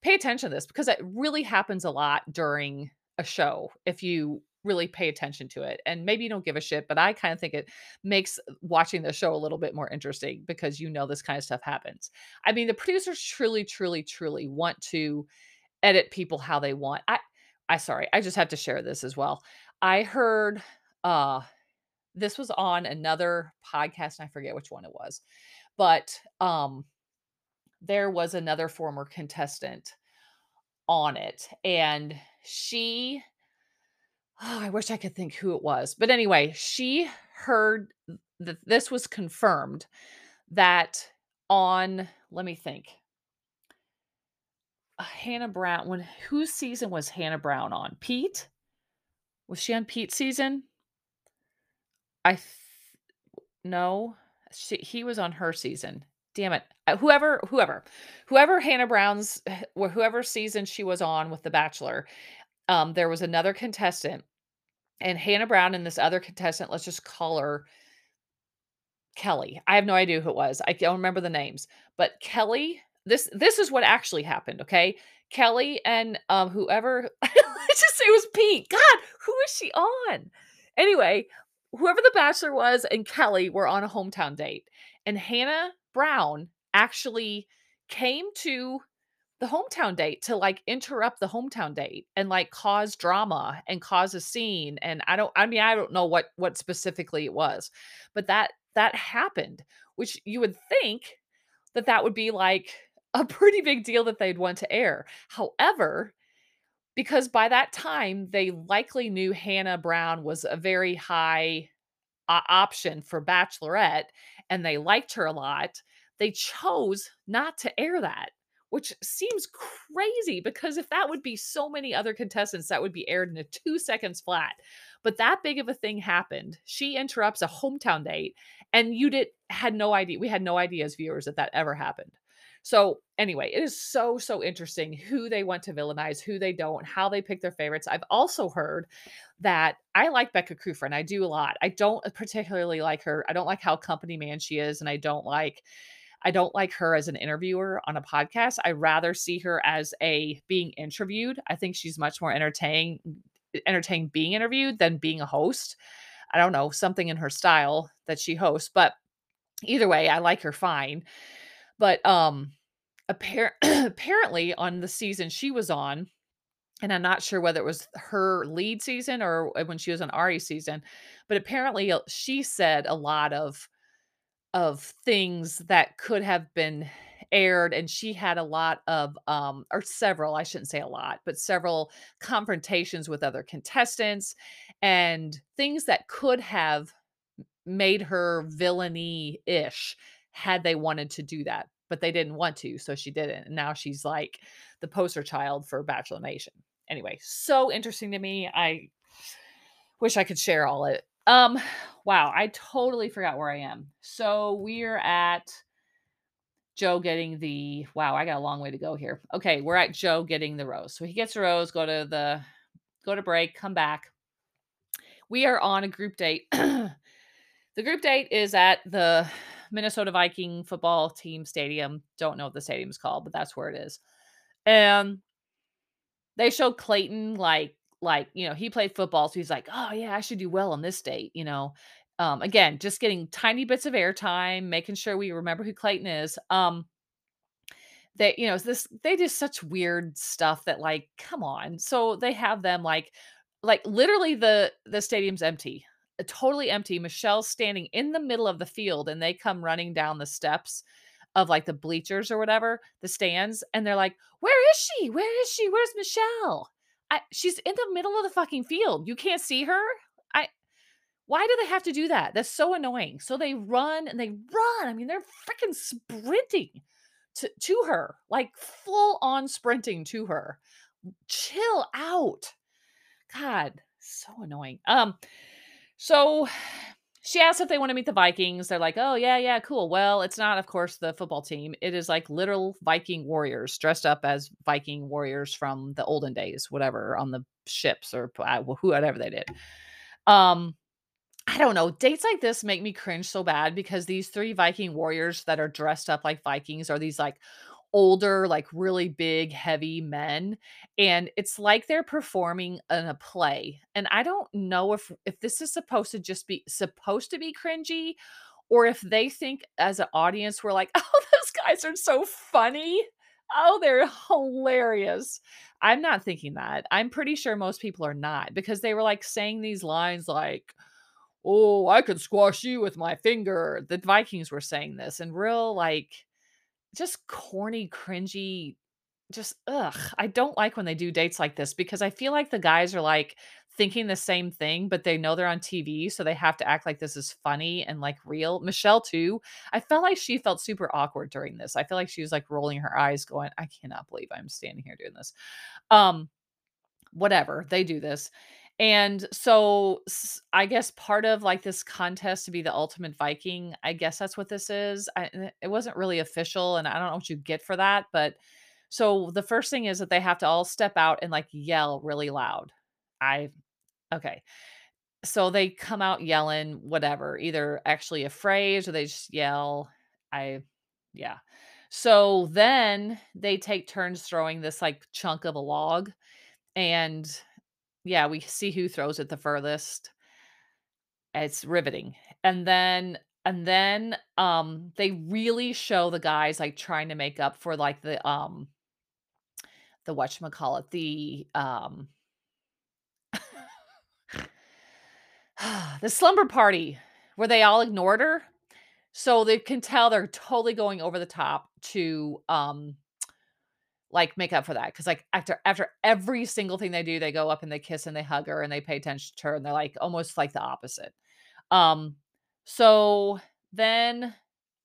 because it really happens a lot during a show, if you really pay attention to it. And maybe you don't give a shit, but I kind of think it makes watching the show a little bit more interesting, because you know, this kind of stuff happens. I mean, the producers truly, truly, truly want to edit people how they want. I just have to share this as well. I heard, this was on another podcast, and I forget which one it was, but, there was another former contestant on it, and she, I wish I could think who it was, but anyway, she heard that this was confirmed that Hannah Brown, whose season was Hannah Brown on? Pete? Was she on Pete's season? No, he was on her season. Damn it. Whoever Hannah Brown's, whoever season she was on with The Bachelor, there was another contestant, and Hannah Brown and this other contestant, let's just call her Kelly. I have no idea who it was. I don't remember the names, but Kelly, this is what actually happened. Okay. Kelly and, whoever, let's just say it was Pete. God, who is she on? Anyway, whoever the Bachelor was and Kelly were on a hometown date, and Hannah Brown actually came to the hometown date to like interrupt the hometown date and like cause drama and cause a scene. And I don't know what specifically it was, but that happened, which you would think that would be like a pretty big deal that they'd want to air. However, because by that time they likely knew Hannah Brown was a very high option for Bachelorette and they liked her a lot, they chose not to air that, which seems crazy because if that would be so many other contestants, that would be aired in a 2 seconds flat. But that big of a thing happened. She interrupts a hometown date, and had no idea. We had no idea as viewers that ever happened. So anyway, it is so, so interesting who they want to villainize, who they don't, how they pick their favorites. I've also heard that I like Becca Kufrin. I do a lot. I don't particularly like her. I don't like how company man she is. And I don't like her as an interviewer on a podcast. I rather see her as being interviewed. I think she's much more entertaining being interviewed than being a host. I don't know, something in her style that she hosts, but either way, I like her fine. But apparently on the season she was on, and I'm not sure whether it was her lead season or when she was on Ari's season, but apparently she said a lot of things that could have been aired. And she had a lot of, or several, I shouldn't say a lot, but several confrontations with other contestants and things that could have made her villainy-ish had they wanted to do that, but they didn't want to. So she didn't. And now she's like the poster child for Bachelor Nation. Anyway, so interesting to me. I wish I could share all it. Wow. I totally forgot where I am. So we're at Joe getting the, wow, I got a long way to go here. Okay. We're at Joe getting the rose. So he gets a rose, go to break, come back. We are on a group date. The group date is at the Minnesota Viking football team stadium. Don't know what the stadium's called, but that's where it is. And they show Clayton, he played football. So he's like, oh yeah, I should do well on this date. Again, just getting tiny bits of airtime, making sure we remember who Clayton is. They do such weird stuff that like, come on. So they have them like literally the stadium's empty. Totally empty. Michelle's standing in the middle of the field and they come running down the steps of like the bleachers or whatever, the stands. And they're like, where is she? Where is she? Where's Michelle? She's in the middle of the fucking field. You can't see her. Why do they have to do that? That's so annoying. So they run and they run. I mean, they're freaking sprinting to her, like full on sprinting to her. Chill out. God, so annoying. So she asks if they want to meet the Vikings. They're like, oh, yeah, cool. Well, it's not, of course, the football team. It is like literal Viking warriors dressed up as Viking warriors from the olden days, whatever, on the ships or whatever they did. I don't know. Dates like this make me cringe so bad because these three Viking warriors that are dressed up like Vikings are these like older, like really big, heavy men. And it's like they're performing in a play. And I don't know if this is supposed to be cringy or if they think as an audience, we're like, oh, those guys are so funny. Oh, they're hilarious. I'm not thinking that. I'm pretty sure most people are not, because they were like saying these lines like, oh, I could squash you with my finger. The Vikings were saying this and real like, just corny, cringy, just, ugh. I don't like when they do dates like this because I feel like the guys are like thinking the same thing, but they know they're on TV. So they have to act like this is funny and like real. Michelle too. I felt like she felt super awkward during this. I feel like she was like rolling her eyes going, I cannot believe I'm standing here doing this. Whatever. They do this. And so I guess part of like this contest to be the ultimate Viking, I guess that's what this is. It wasn't really official and I don't know what you get for that. But so the first thing is that they have to all step out and like yell really loud. Okay. So they come out yelling, whatever, either actually a phrase or they just yell. Yeah. So then they take turns throwing this like chunk of a log and yeah, we see who throws it the furthest. It's riveting. And then they really show the guys like trying to make up for like the whatchamacallit, the slumber party where they all ignored her. So they can tell they're totally going over the top to, like make up for that. Cause like after every single thing they do, they go up and they kiss and they hug her and they pay attention to her. And they're like almost like the opposite. So then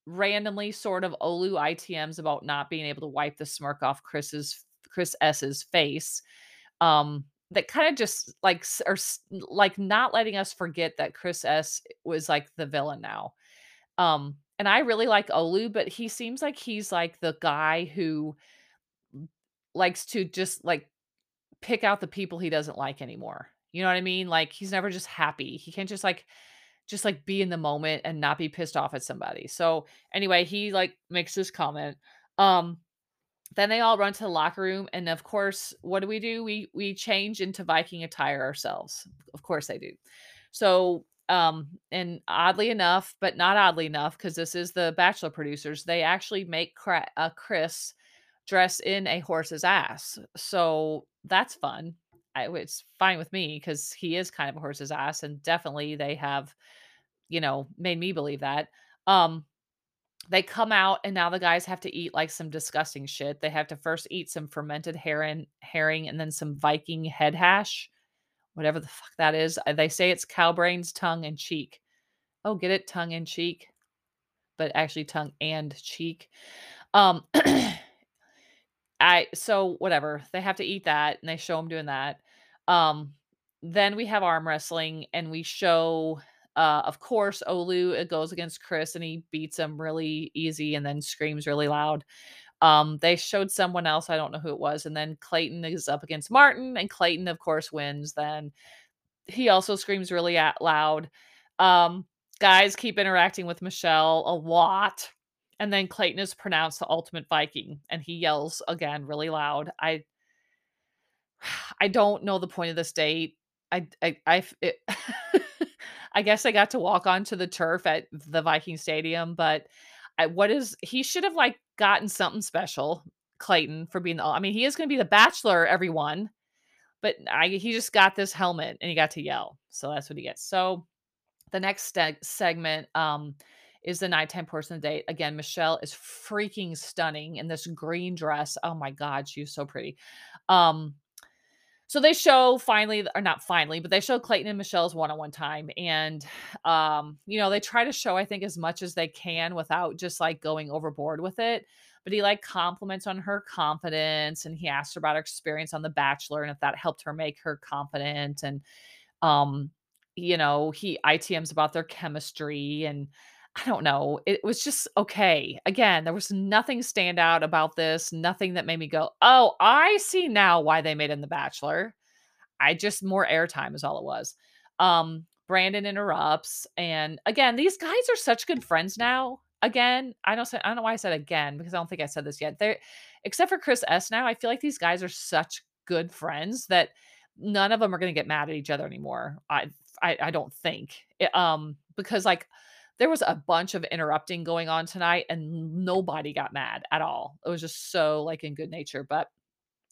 randomly sort of Olu ITMs about not being able to wipe the smirk off Chris S's face. That kind of just like, or like not letting us forget that Chris S was like the villain now. And I really like Olu, but he seems like he's like the guy who likes to just like pick out the people he doesn't like anymore. You know what I mean? Like he's never just happy. He can't just like be in the moment and not be pissed off at somebody. So anyway, he like makes this comment. Then they all run to the locker room. And of course, what do? We change into Viking attire ourselves. Of course they do. So, and oddly enough, but not oddly enough, because this is the Bachelor producers, they actually make Chris dress in a horse's ass. So that's fun. It's fine with me because he is kind of a horse's ass, and definitely they have, made me believe that. They come out and now the guys have to eat like some disgusting shit. They have to first eat some fermented herring and then some Viking head hash, whatever the fuck that is. They say it's cow brains, tongue and cheek. Oh, get it? Tongue and cheek, but actually tongue and cheek. So whatever, they have to eat that and they show them doing that. Then we have arm wrestling and we show, of course, Olu, it goes against Chris and he beats him really easy and then screams really loud. They showed someone else. I don't know who it was. And then Clayton is up against Martin and Clayton, of course, wins. Then he also screams really loud. Guys keep interacting with Michelle a lot. And then Clayton is pronounced the ultimate Viking and he yells again really loud. I don't know the point of this date. I guess I got to walk onto the turf at the Viking Stadium, but he should have like gotten something special, Clayton, for being he is going to be the Bachelor, everyone, but he just got this helmet and he got to yell. So that's what he gets. So the next segment, is the nighttime person of the day. Again, Michelle is freaking stunning in this green dress. Oh my God, she's so pretty. So they show they show Clayton and Michelle's one-on-one time. And, they try to show, I think, as much as they can without just like going overboard with it. But he like compliments on her confidence and he asks her about her experience on The Bachelor and if that helped her make her confident. And, he ITMs about their chemistry and I don't know. It was just okay. Again, there was nothing standout about this. Nothing that made me go, oh, I see now why they made him the Bachelor. More airtime is all it was. Brandon interrupts. And again, these guys are such good friends now. Again, I don't know why I said again, because I don't think I said this yet. Except for Chris S now, I feel like these guys are such good friends that none of them are going to get mad at each other anymore. I don't think. Because like, there was a bunch of interrupting going on tonight and nobody got mad at all. It was just so like in good nature, but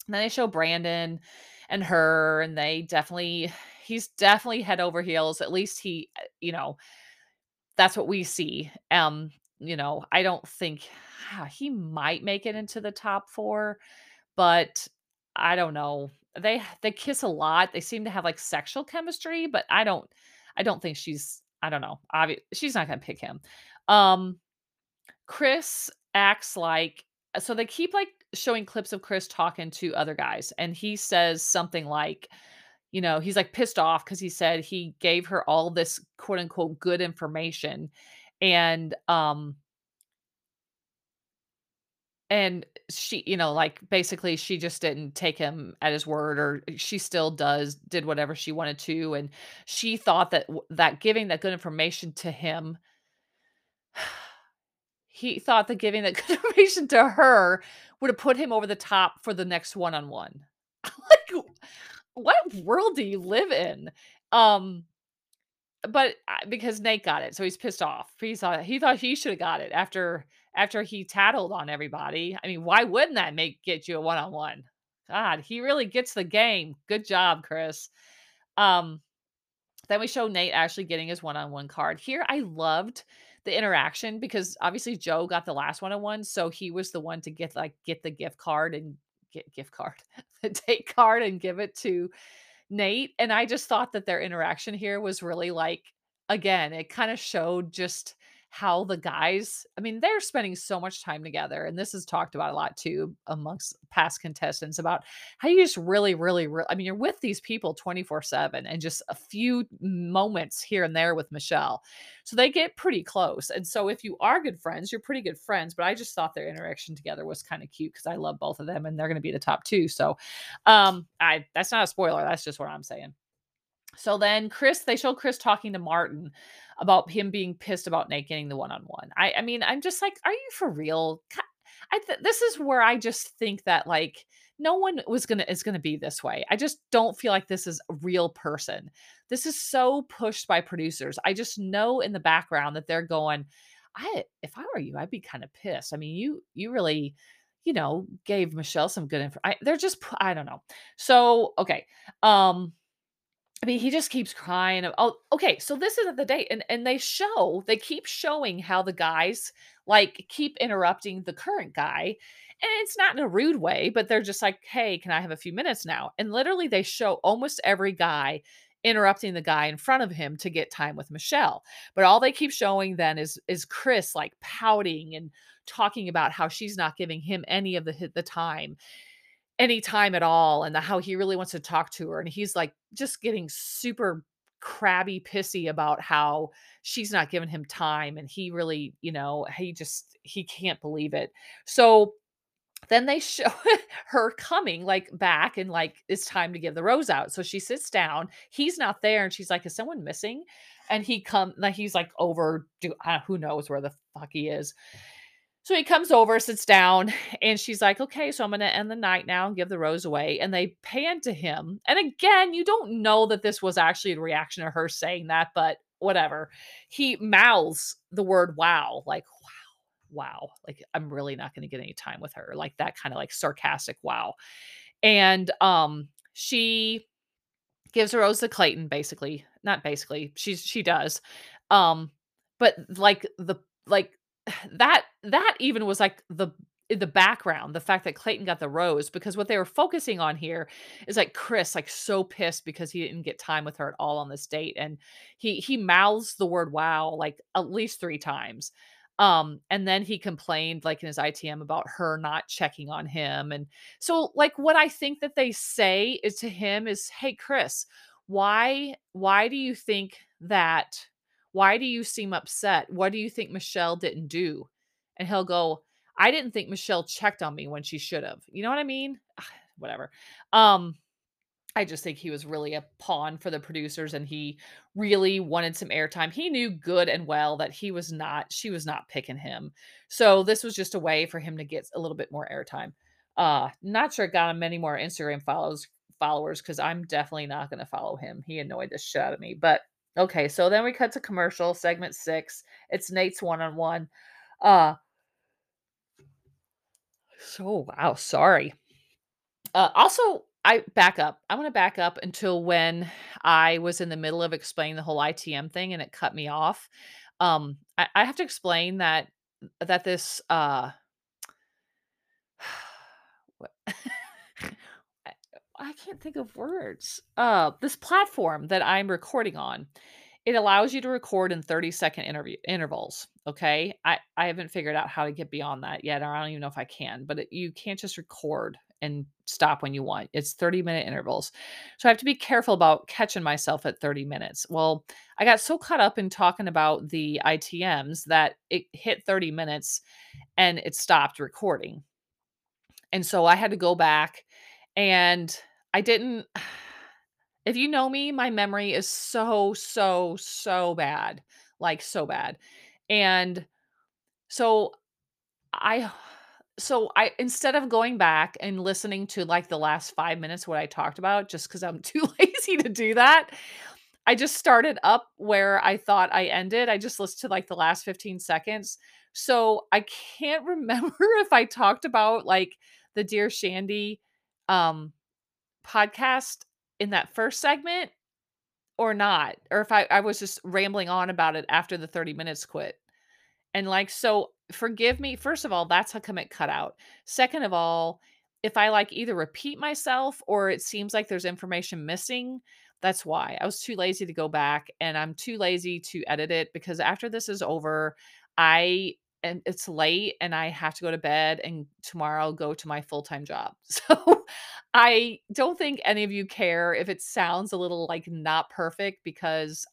then they show Brandon and her and he's definitely head over heels. At least he, that's what we see. I don't think he might make it into the top four, but I don't know. They kiss a lot. They seem to have like sexual chemistry, but I don't think I don't know. Obviously, she's not going to pick him. Chris acts like, so they keep like showing clips of Chris talking to other guys. And he says something like, you know, he's like pissed off because he said he gave her all this quote unquote good information. And she, you know, like basically she just didn't take him at his word, or she still did whatever she wanted to. And she thought that giving that good information to him, he thought that giving that good information to her would have put him over the top for the next one-on-one. Like, what world do you live in? But because Nayte got it, so he's pissed off. He thought he should have got it after he tattled on everybody. I mean, why wouldn't that get you a one-on-one? God, he really gets the game. Good job, Chris. Then we show Nayte actually getting his one-on-one card. Here, I loved the interaction because obviously Joe got the last one-on-one, so he was the one to get the gift card and the date card and give it to Nayte. And I just thought that their interaction here was really like, again, it kind of showed just how the guys, I mean, they're spending so much time together. And this is talked about a lot too amongst past contestants about how you just really, really, really, I mean, you're with these people 24/7 and just a few moments here and there with Michelle. So they get pretty close. And so if you are good friends, you're pretty good friends, but I just thought their interaction together was kind of cute because I love both of them and they're going to be the top two. So that's not a spoiler. That's just what I'm saying. So then they show Chris talking to Martin about him being pissed about Nayte getting the one-on-one. I mean, I'm just like, are you for real? This is where I just think that like, no one is going to be this way. I just don't feel like this is a real person. This is so pushed by producers. I just know in the background that they're going, if I were you, I'd be kind of pissed. I mean, you really, you know, gave Michelle some good info. They're just, I don't know. So, okay. I mean, he just keeps crying. Oh, okay. So this is the date. And they keep showing how the guys like keep interrupting the current guy. And it's not in a rude way, but they're just like, hey, can I have a few minutes now? And literally they show almost every guy interrupting the guy in front of him to get time with Michelle. But all they keep showing then is Chris like pouting and talking about how she's not giving him any of the time. Any time at all, and how he really wants to talk to her. And he's like just getting super crabby, pissy about how she's not giving him time. And he really, you know, he can't believe it. So then they show her coming like back and like, it's time to give the rose out. So she sits down, he's not there. And she's like, is someone missing? And he's like over, who knows where the fuck he is. So he comes over, sits down, and she's like, okay, so I'm going to end the night now and give the rose away. And they pan to him. And again, you don't know that this was actually a reaction to her saying that, but whatever. He mouths the word, wow, like, wow. Like, I'm really not going to get any time with her. Like that kind of like sarcastic wow. And she gives the rose to Clayton, basically. Not basically. She does. But like that even was like in the background, the fact that Clayton got the rose, because what they were focusing on here is like Chris, like so pissed because he didn't get time with her at all on this date. And he mouths the word, wow, like at least 3 times. And then he complained like in his ITM about her not checking on him. And so like, what I think that they say is to him is, hey, Chris, why do you think that? Why do you seem upset? What do you think Michelle didn't do? And he'll go, I didn't think Michelle checked on me when she should have. You know what I mean? Whatever. I just think he was really a pawn for the producers and he really wanted some airtime. He knew good and well that she was not picking him. So this was just a way for him to get a little bit more airtime. Not sure it got him many more Instagram followers because I'm definitely not going to follow him. He annoyed the shit out of me, but okay, so then we cut to commercial, segment 6. It's Nate's one-on-one. So, wow, sorry. Also, I want to back up until when I was in the middle of explaining the whole ITM thing and it cut me off. I have to explain that this... what? I can't think of words. This platform that I'm recording on, it allows you to record in 30-second intervals. Okay. I haven't figured out how to get beyond that yet. Or I don't even know if I can, but you can't just record and stop when you want. It's 30-minute intervals. So I have to be careful about catching myself at 30 minutes. Well, I got so caught up in talking about the ITMs that it hit 30 minutes and it stopped recording. And so I had to go back, and I didn't, if you know me, my memory is so bad, like so bad. And so I, instead of going back and listening to like the last 5 minutes, what I talked about, just cause I'm too lazy to do that, I just started up where I thought I ended. I just listened to like the last 15 seconds. So I can't remember if I talked about like the Dear Shandy, podcast in that first segment or not, or if I was just rambling on about it after the 30 minutes quit. And like, so forgive me. First of all, that's how come it cut out. Second of all, if I like either repeat myself or it seems like there's information missing, that's why. I was too lazy to go back, and I'm too lazy to edit it, because after this is over, and it's late and I have to go to bed, and tomorrow I'll go to my full-time job. So I don't think any of you care if it sounds a little like not perfect, because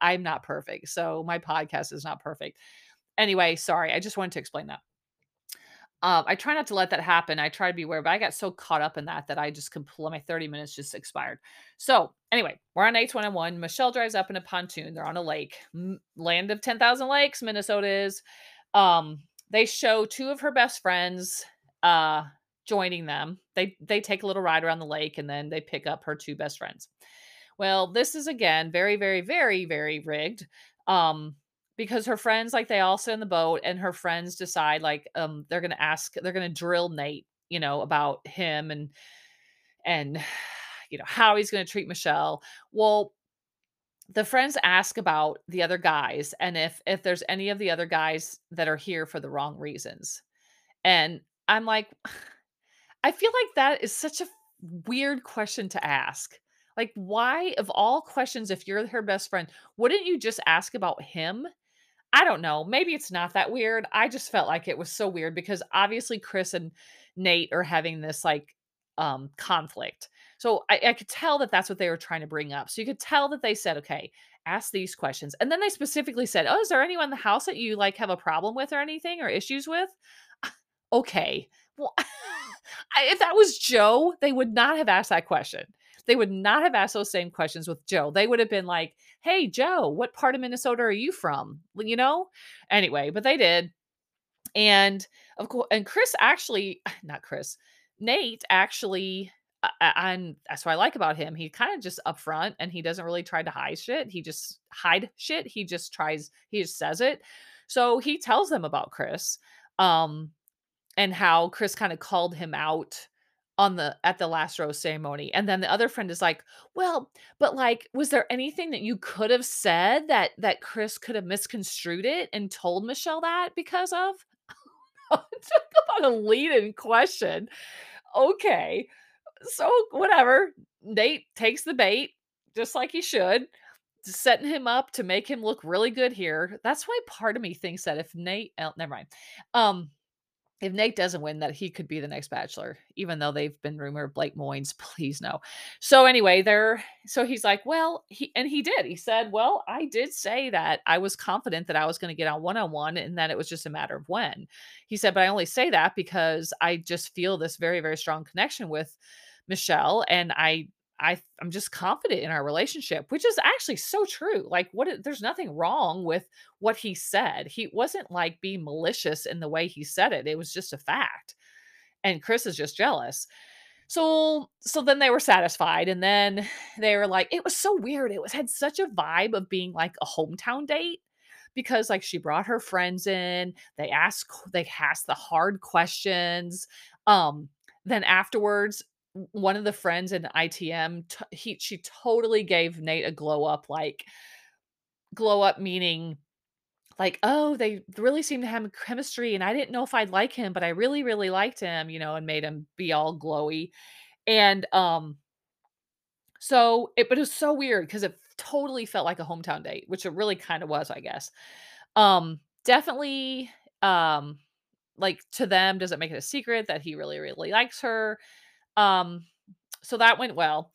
I'm not perfect. So my podcast is not perfect. Anyway, sorry. I just wanted to explain that. I try not to let that happen. I try to be aware, but I got so caught up in that I just my 30 minutes just expired. So anyway, we're on Nate's 101. Michelle drives up in a pontoon. They're on a lake. Land of 10,000 lakes, Minnesota is. They show two of her best friends joining them. They take a little ride around the lake, and then they pick up her two best friends. Well, this is again very, very, very, very rigged. Because her friends, like, they all sit in the boat, and her friends decide like they're gonna drill Nate, you know, about him and you know how he's gonna treat Michelle. Well, the friends ask about the other guys and if there's any of the other guys that are here for the wrong reasons. And I'm like, I feel like that is such a weird question to ask. Like, why of all questions, if you're her best friend, wouldn't you just ask about him? I don't know. Maybe it's not that weird. I just felt like it was so weird, because obviously Chris and Nate are having this like conflict. So I could tell that that's what they were trying to bring up. So you could tell that they said, okay, ask these questions. And then they specifically said, oh, is there anyone in the house that you like have a problem with or anything or issues with? Okay. Well, if that was Joe, they would not have asked that question. They would not have asked those same questions with Joe. They would have been like, hey, Joe, what part of Minnesota are you from? You know? Anyway, but they did. And of course, and Nate actually, and that's what I like about him. He kind of just upfront, and he doesn't really try to hide shit. He just tries, he just says it. So he tells them about Chris, and how Chris kind of called him out at the last rose ceremony. And then the other friend is like, well, but like, was there anything that you could have said that Chris could have misconstrued it and told Michelle that because of? Talk about a lead-in question. Okay. So whatever. Nate takes the bait, just like he should, setting him up to make him look really good here. That's why part of me thinks that if Nate doesn't win, that he could be the next Bachelor, even though they've been rumored Blake Moynes, please no. So anyway, so he's like, well, he did. He said, well, I did say that I was confident that I was going to get on one-on-one and that it was just a matter of when. He said, but I only say that because I just feel this very, very strong connection with Michelle. And I'm just confident in our relationship, which is actually so true. Like, there's nothing wrong with what he said. He wasn't like being malicious in the way he said it. It was just a fact. And Chris is just jealous. So then they were satisfied. And then they were like, it was so weird. It had such a vibe of being like a hometown date, because like she brought her friends in, they asked the hard questions. Then afterwards, one of the friends in ITM, she totally gave Nate a glow up, meaning like, oh, they really seem to have chemistry, and I didn't know if I'd like him, but I really, really liked him, you know, and made him be all glowy. And, but it was so weird, cause it totally felt like a hometown date, which it really kind of was, I guess. Definitely, like, to them, doesn't make it a secret that he really, really likes her. So that went well.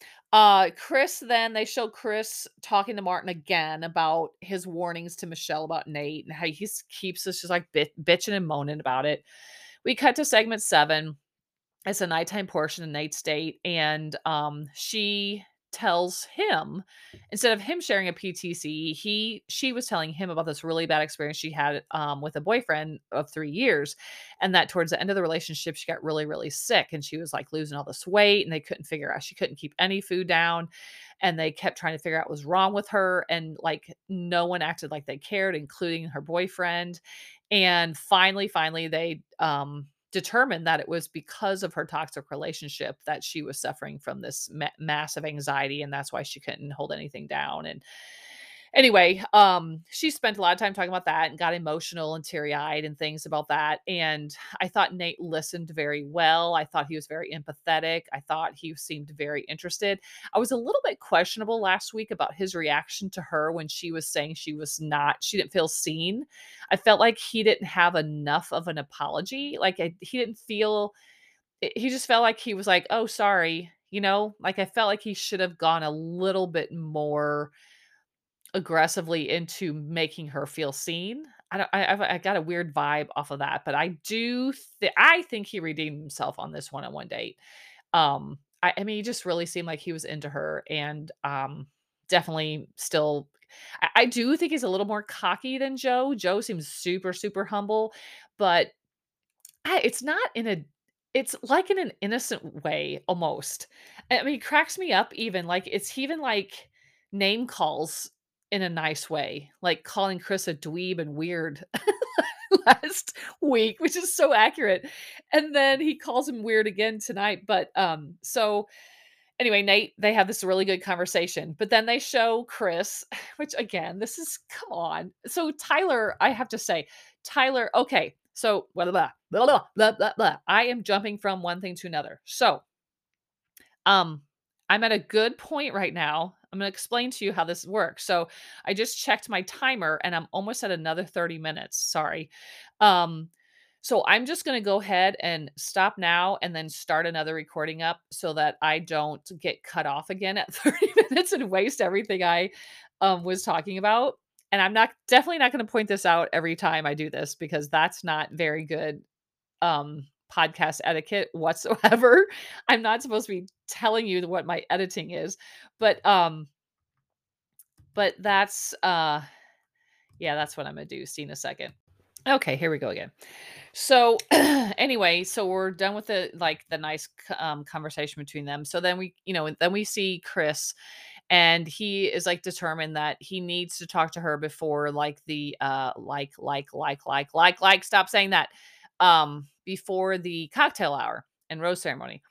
Chris, then they show Chris talking to Martin again about his warnings to Michelle about Nayte and how he keeps us just like bitching and moaning about it. We cut to segment 7. It's a nighttime portion of Nayte's date. And she tells him, instead of him sharing a PTC, she was telling him about this really bad experience she had with a boyfriend of 3 years, and that towards the end of the relationship she got really, really sick, and she was like losing all this weight, and they couldn't figure out, she couldn't keep any food down, and they kept trying to figure out what was wrong with her, and like no one acted like they cared, including her boyfriend. And finally they determined that it was because of her toxic relationship that she was suffering from this massive anxiety, and that's why she couldn't hold anything down. And anyway, she spent a lot of time talking about that and got emotional and teary-eyed and things about that. And I thought Nayte listened very well. I thought he was very empathetic. I thought he seemed very interested. I was a little bit questionable last week about his reaction to her when she was saying she didn't feel seen. I felt like he didn't have enough of an apology. Like he just felt like he was like, oh, sorry. You know, like I felt like he should have gone a little bit more aggressively into making her feel seen. I got a weird vibe off of that, but I think he redeemed himself on this one-on-one date. I mean, he just really seemed like he was into her, and definitely still, I do think he's a little more cocky than Joe. Joe seems super, super humble, but it's like in an innocent way almost. I mean, he cracks me up even, like it's even like name calls in a nice way, like calling Chris a dweeb and weird last week, which is so accurate. And then he calls him weird again tonight. But so anyway, Nayte, they have this really good conversation, but then they show Chris, which again, this is, come on. So Tyler, I have to say, Tyler, okay. So blah, blah, blah, blah, blah, blah, blah. I am jumping from one thing to another. So I'm at a good point right now. I'm going to explain to you how this works. So I just checked my timer and I'm almost at another 30 minutes. Sorry. So I'm just going to go ahead and stop now and then start another recording up so that I don't get cut off again at 30 minutes and waste everything I was talking about. And I'm definitely not going to point this out every time I do this, because that's not very good podcast etiquette whatsoever. I'm not supposed to be telling you what my editing is, but that's, yeah, that's what I'm going to do. See in a second. Okay. Here we go again. So anyway, so we're done with the nice conversation between them. So then we see Chris, and he is like determined that he needs to talk to her before stop saying that, before the cocktail hour and rose ceremony.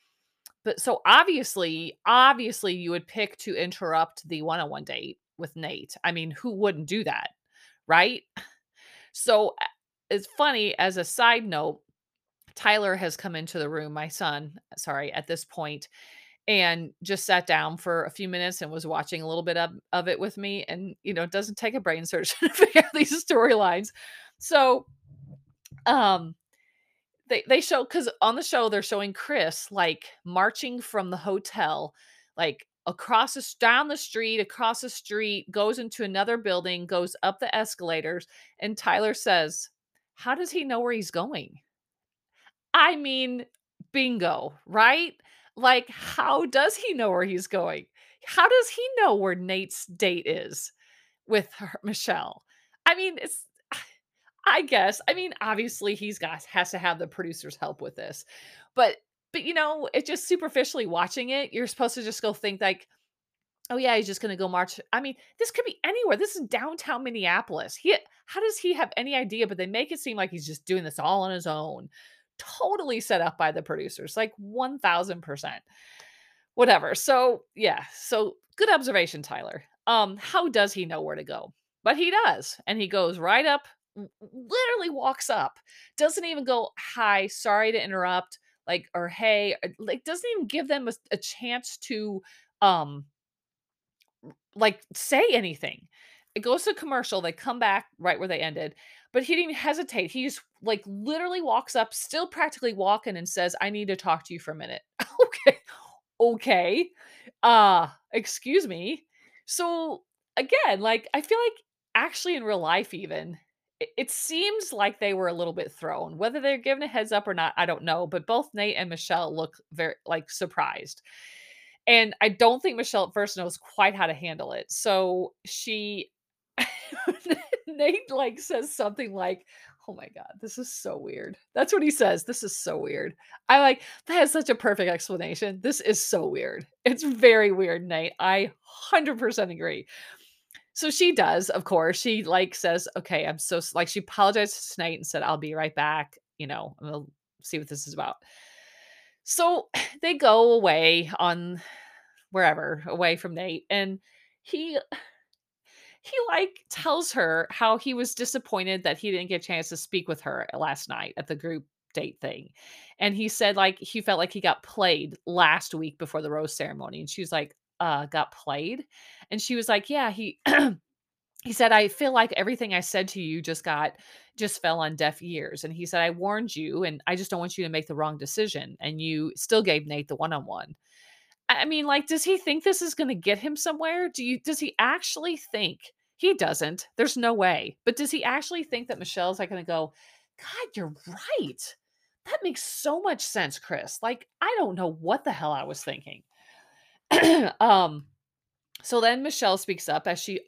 But so obviously you would pick to interrupt the one-on-one date with Nayte. I mean, who wouldn't do that? Right? So it's funny, as a side note, Tyler has come into the room, at this point, and just sat down for a few minutes and was watching a little bit of it with me. And, it doesn't take a brain search to figure out these storylines. So, They show, because on the show they're showing Chris like marching from the hotel, like across the street, goes into another building, goes up the escalators, and Tyler says, "How does he know where he's going?" I mean, bingo, right? Like, how does he know where he's going? How does he know where Nate's date is with Michelle? I mean, obviously he's has to have the producer's help with this, but it just superficially watching it, you're supposed to just go think like, oh yeah, he's just going to go march. I mean, this could be anywhere. This is downtown Minneapolis. How does he have any idea? But they make it seem like he's just doing this all on his own, totally set up by the producers, like 1000%, whatever. So yeah. So good observation, Tyler. How does he know where to go? But he does. And he goes right up, literally walks up, doesn't even go, "Hi, sorry to interrupt," like, or "Hey," or, like, doesn't even give them a chance to, say anything. It goes to commercial. They come back right where they ended, but he didn't even hesitate. He just literally walks up, still practically walking, and says, "I need to talk to you for a minute." okay. Excuse me. So again, like, I feel like actually in real life, even it seems like they were a little bit thrown, whether they're given a heads up or not. I don't know, but both Nayte and Michelle look very like surprised. And I don't think Michelle at first knows quite how to handle it. So she, Nayte like says something like, "Oh my God, this is so weird." That's what he says. "This is so weird." I like, that is such a perfect explanation. This is so weird. It's very weird, Nayte. I 100% agree. So she does, of course. She like says, "Okay, I'm so," like she apologized to Nayte and said, "I'll be right back. You know, we'll see what this is about." So they go away on wherever, away from Nayte. And he like tells her how he was disappointed that he didn't get a chance to speak with her last night at the group date thing. And he said, like, he felt like he got played last week before the rose ceremony. And she was like, got played? And she was like, yeah, he, he said, "I feel like everything I said to you just fell on deaf ears." And he said, "I warned you, and I just don't want you to make the wrong decision. And you still gave Nayte the one-on-one." I mean, like, does he think this is going to get him somewhere? Does he actually think? He doesn't. There's no way. But does he actually think that Michelle's like going to go, "God, you're right. That makes so much sense, Chris. Like, I don't know what the hell I was thinking." So then Michelle speaks up, as she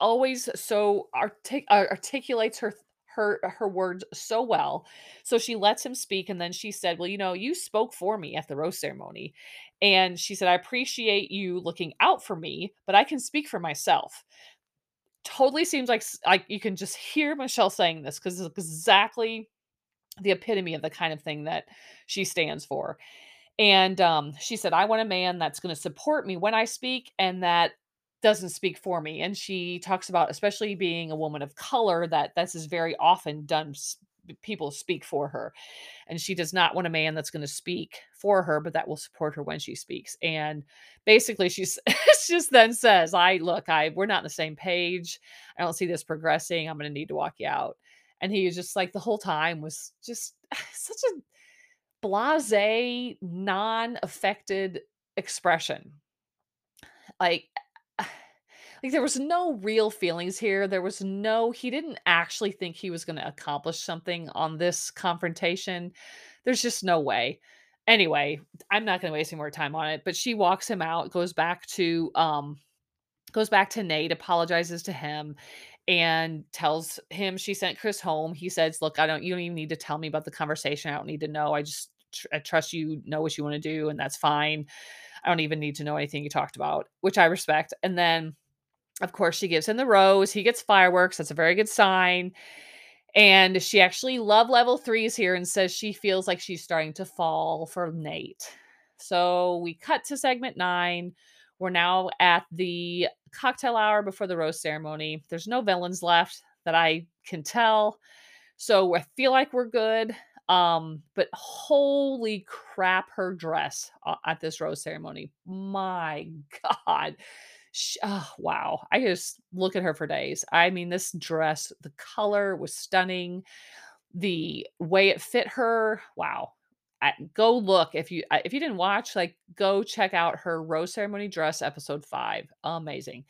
always so articulates her words so well. So she lets him speak. And then she said, "Well, you know, you spoke for me at the rose ceremony." And she said, "I appreciate you looking out for me, but I can speak for myself." Totally seems like you can just hear Michelle saying this, because it's exactly the epitome of the kind of thing that she stands for. And she said, "I want a man that's going to support me when I speak, and that doesn't speak for me." And she talks about, especially being a woman of color, that this is very often done. People speak for her, and she does not want a man that's going to speak for her, but that will support her when she speaks. And basically she just then says, we're not on the same page. I don't see this progressing. I'm going to need to walk you out." And he was just like, the whole time was just such a blasé, non-affected expression. Like there was no real feelings here. He didn't actually think he was going to accomplish something on this confrontation. There's just no way. Anyway, I'm not going to waste any more time on it, but she walks him out, goes back to Nayte, apologizes to him, and tells him she sent Chris home. He says, "Look, you don't even need to tell me about the conversation. I don't need to know. I trust you know what you want to do, and that's fine. I don't even need to know anything you talked about," which I respect. And then, of course, she gives him the rose. He gets fireworks. That's a very good sign. And she actually love level 3s here and says she feels like she's starting to fall for Nayte. So we cut to segment 9. We're now at the cocktail hour before the rose ceremony. There's no villains left that I can tell. So I feel like we're good. But holy crap, her dress at this rose ceremony. My God. Oh, wow. I just look at her for days. I mean, this dress, the color was stunning. The way it fit her. Wow. Go look. If you didn't watch, like, go check out her rose ceremony dress, episode 5. Amazing.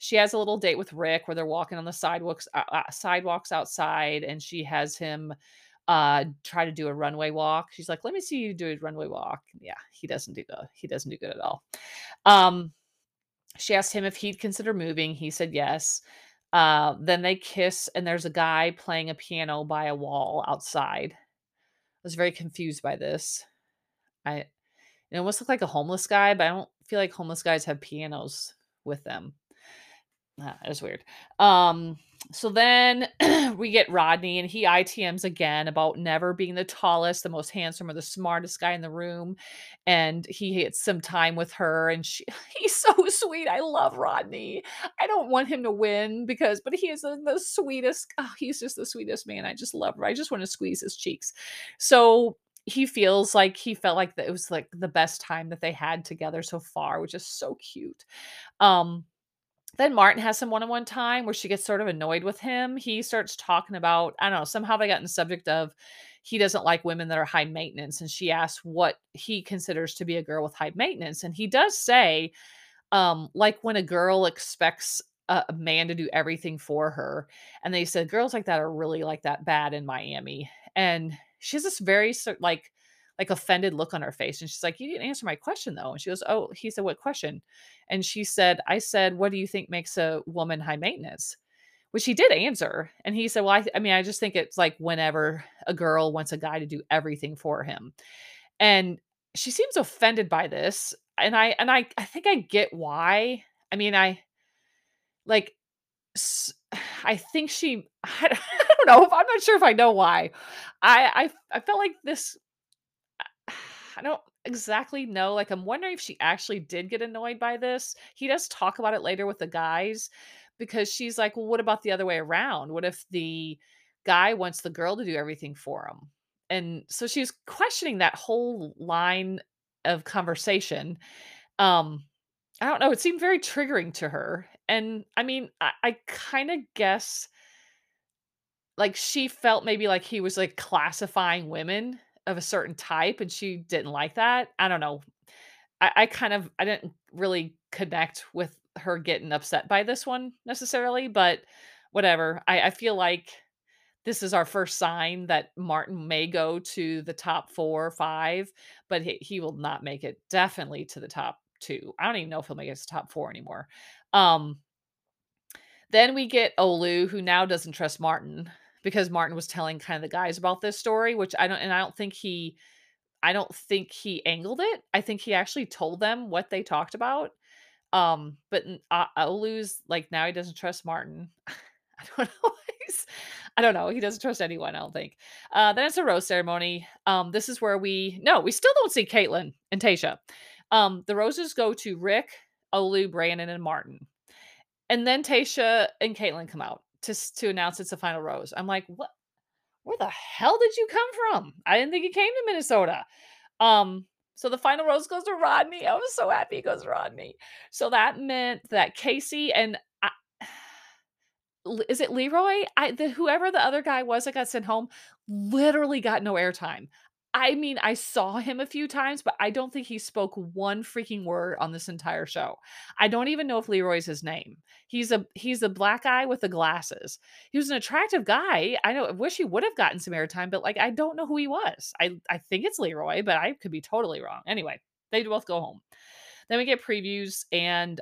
She has a little date with Rick where they're walking on the sidewalks outside, and she has him try to do a runway walk. She's like, "Let me see you do a runway walk." Yeah, he doesn't do good at all. She asked him if he'd consider moving. He said yes. Then they kiss, and there's a guy playing a piano by a wall outside. I was very confused by this. It almost looked like a homeless guy, but I don't feel like homeless guys have pianos with them. It was weird. So then we get Rodney, and he ITMs again about never being the tallest, the most handsome, or the smartest guy in the room. And he hits some time with her, and he's so sweet. I love Rodney. I don't want him to win but he is the sweetest. Oh, he's just the sweetest man. I just love him. I just want to squeeze his cheeks. So he felt like it was like the best time that they had together so far, which is so cute. Then Martin has some one-on-one time where she gets sort of annoyed with him. He starts talking about, I don't know, somehow they got in the subject of he doesn't like women that are high maintenance. And she asks what he considers to be a girl with high maintenance. And he does say, like when a girl expects a man to do everything for her. And they said, girls like that are really like that bad in Miami. And she has this very like offended look on her face. And she's like, you didn't answer my question though. And she goes, oh, he said, what question? And she said, I said, what do you think makes a woman high maintenance? Which he did answer. And he said, well, I mean, I just think it's like whenever a girl wants a guy to do everything for him. And she seems offended by this. And I think I get why. I mean, I think she, I don't know. I'm not sure if I know why. I felt like this, I don't exactly know. Like, I'm wondering if she actually did get annoyed by this. He does talk about it later with the guys, because she's like, well, what about the other way around? What if the guy wants the girl to do everything for him? And so she's questioning that whole line of conversation. I don't know. It seemed very triggering to her. And I mean, I kind of guess like she felt maybe like he was like classifying women of a certain type and she didn't like that. I don't know. I didn't really connect with her getting upset by this one necessarily, but whatever. I feel like this is our first sign that Martin may go to the top 4 or 5, but he will not make it definitely to the top 2. I don't even know if he'll make it to top 4 anymore. Then we get Olu, who now doesn't trust Martin because Martin was telling kind of the guys about this story, which I don't think he angled it. I think he actually told them what they talked about. But Olu's like, now he doesn't trust Martin. I don't know. I don't know. He doesn't trust anyone, I don't think. Then it's a rose ceremony. This is where we still don't see Kaitlyn and Tayshia. The roses go to Rick, Olu, Brandon, and Martin. And then Tayshia and Kaitlyn come out to announce it's the final rose. I'm like, what? Where the hell did you come from? I didn't think you came to Minnesota. So the final rose goes to Rodney. I was so happy it goes to Rodney. So that meant that Casey and is it Leroy? Whoever the other guy was that got sent home literally got no airtime. I mean, I saw him a few times, but I don't think he spoke one freaking word on this entire show. I don't even know if Leroy's his name. He's a black guy with the glasses. He was an attractive guy. I know. I wish he would have gotten some airtime, but like, I don't know who he was. I think it's Leroy, but I could be totally wrong. Anyway, they both go home. Then we get previews, and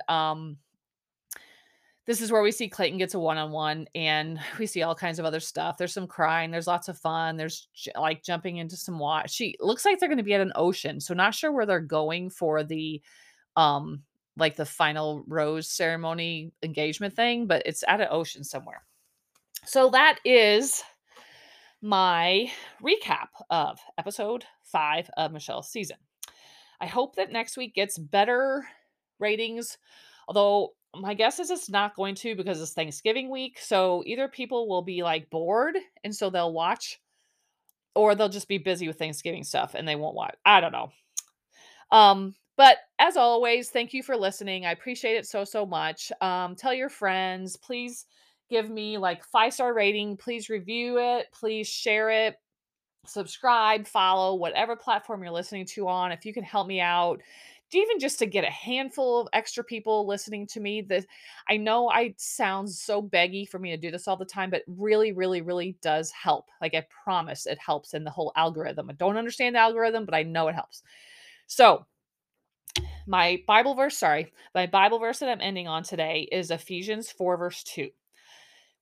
this is where we see Clayton gets a one-on-one, and we see all kinds of other stuff. There's some crying. There's lots of fun. There's like jumping into some water. She looks like they're going to be at an ocean. So not sure where they're going for the, like the final rose ceremony engagement thing, but it's at an ocean somewhere. So that is my recap of episode 5 of Michelle's season. I hope that next week gets better ratings, although my guess is it's not going to, because it's Thanksgiving week. So either people will be like bored and so they'll watch, or they'll just be busy with Thanksgiving stuff and they won't watch. I don't know. But as always, thank you for listening. I appreciate it so, so much. Tell your friends, please give me like 5-star rating. Please review it. Please share it. Subscribe, follow, whatever platform you're listening to on. If you can help me out, even just to get a handful of extra people listening to me. That I know I sound so beggy for me to do this all the time, but really, really, really does help. Like, I promise it helps in the whole algorithm. I don't understand the algorithm, but I know it helps. So my Bible verse that I'm ending on today is Ephesians 4:2,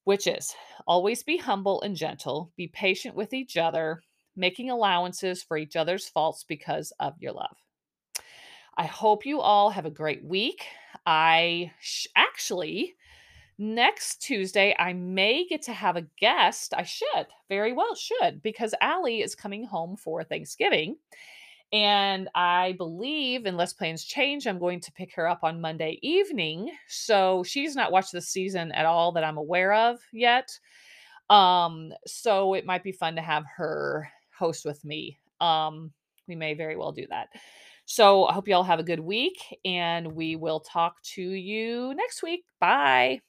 which is, always be humble and gentle, be patient with each other, making allowances for each other's faults because of your love. I hope you all have a great week. Actually, next Tuesday, I may get to have a guest. I should, very well should, because Allie is coming home for Thanksgiving. And I believe, unless plans change, I'm going to pick her up on Monday evening. So she's not watched this season at all that I'm aware of yet. So it might be fun to have her host with me. We may very well do that. So I hope you all have a good week, and we will talk to you next week. Bye.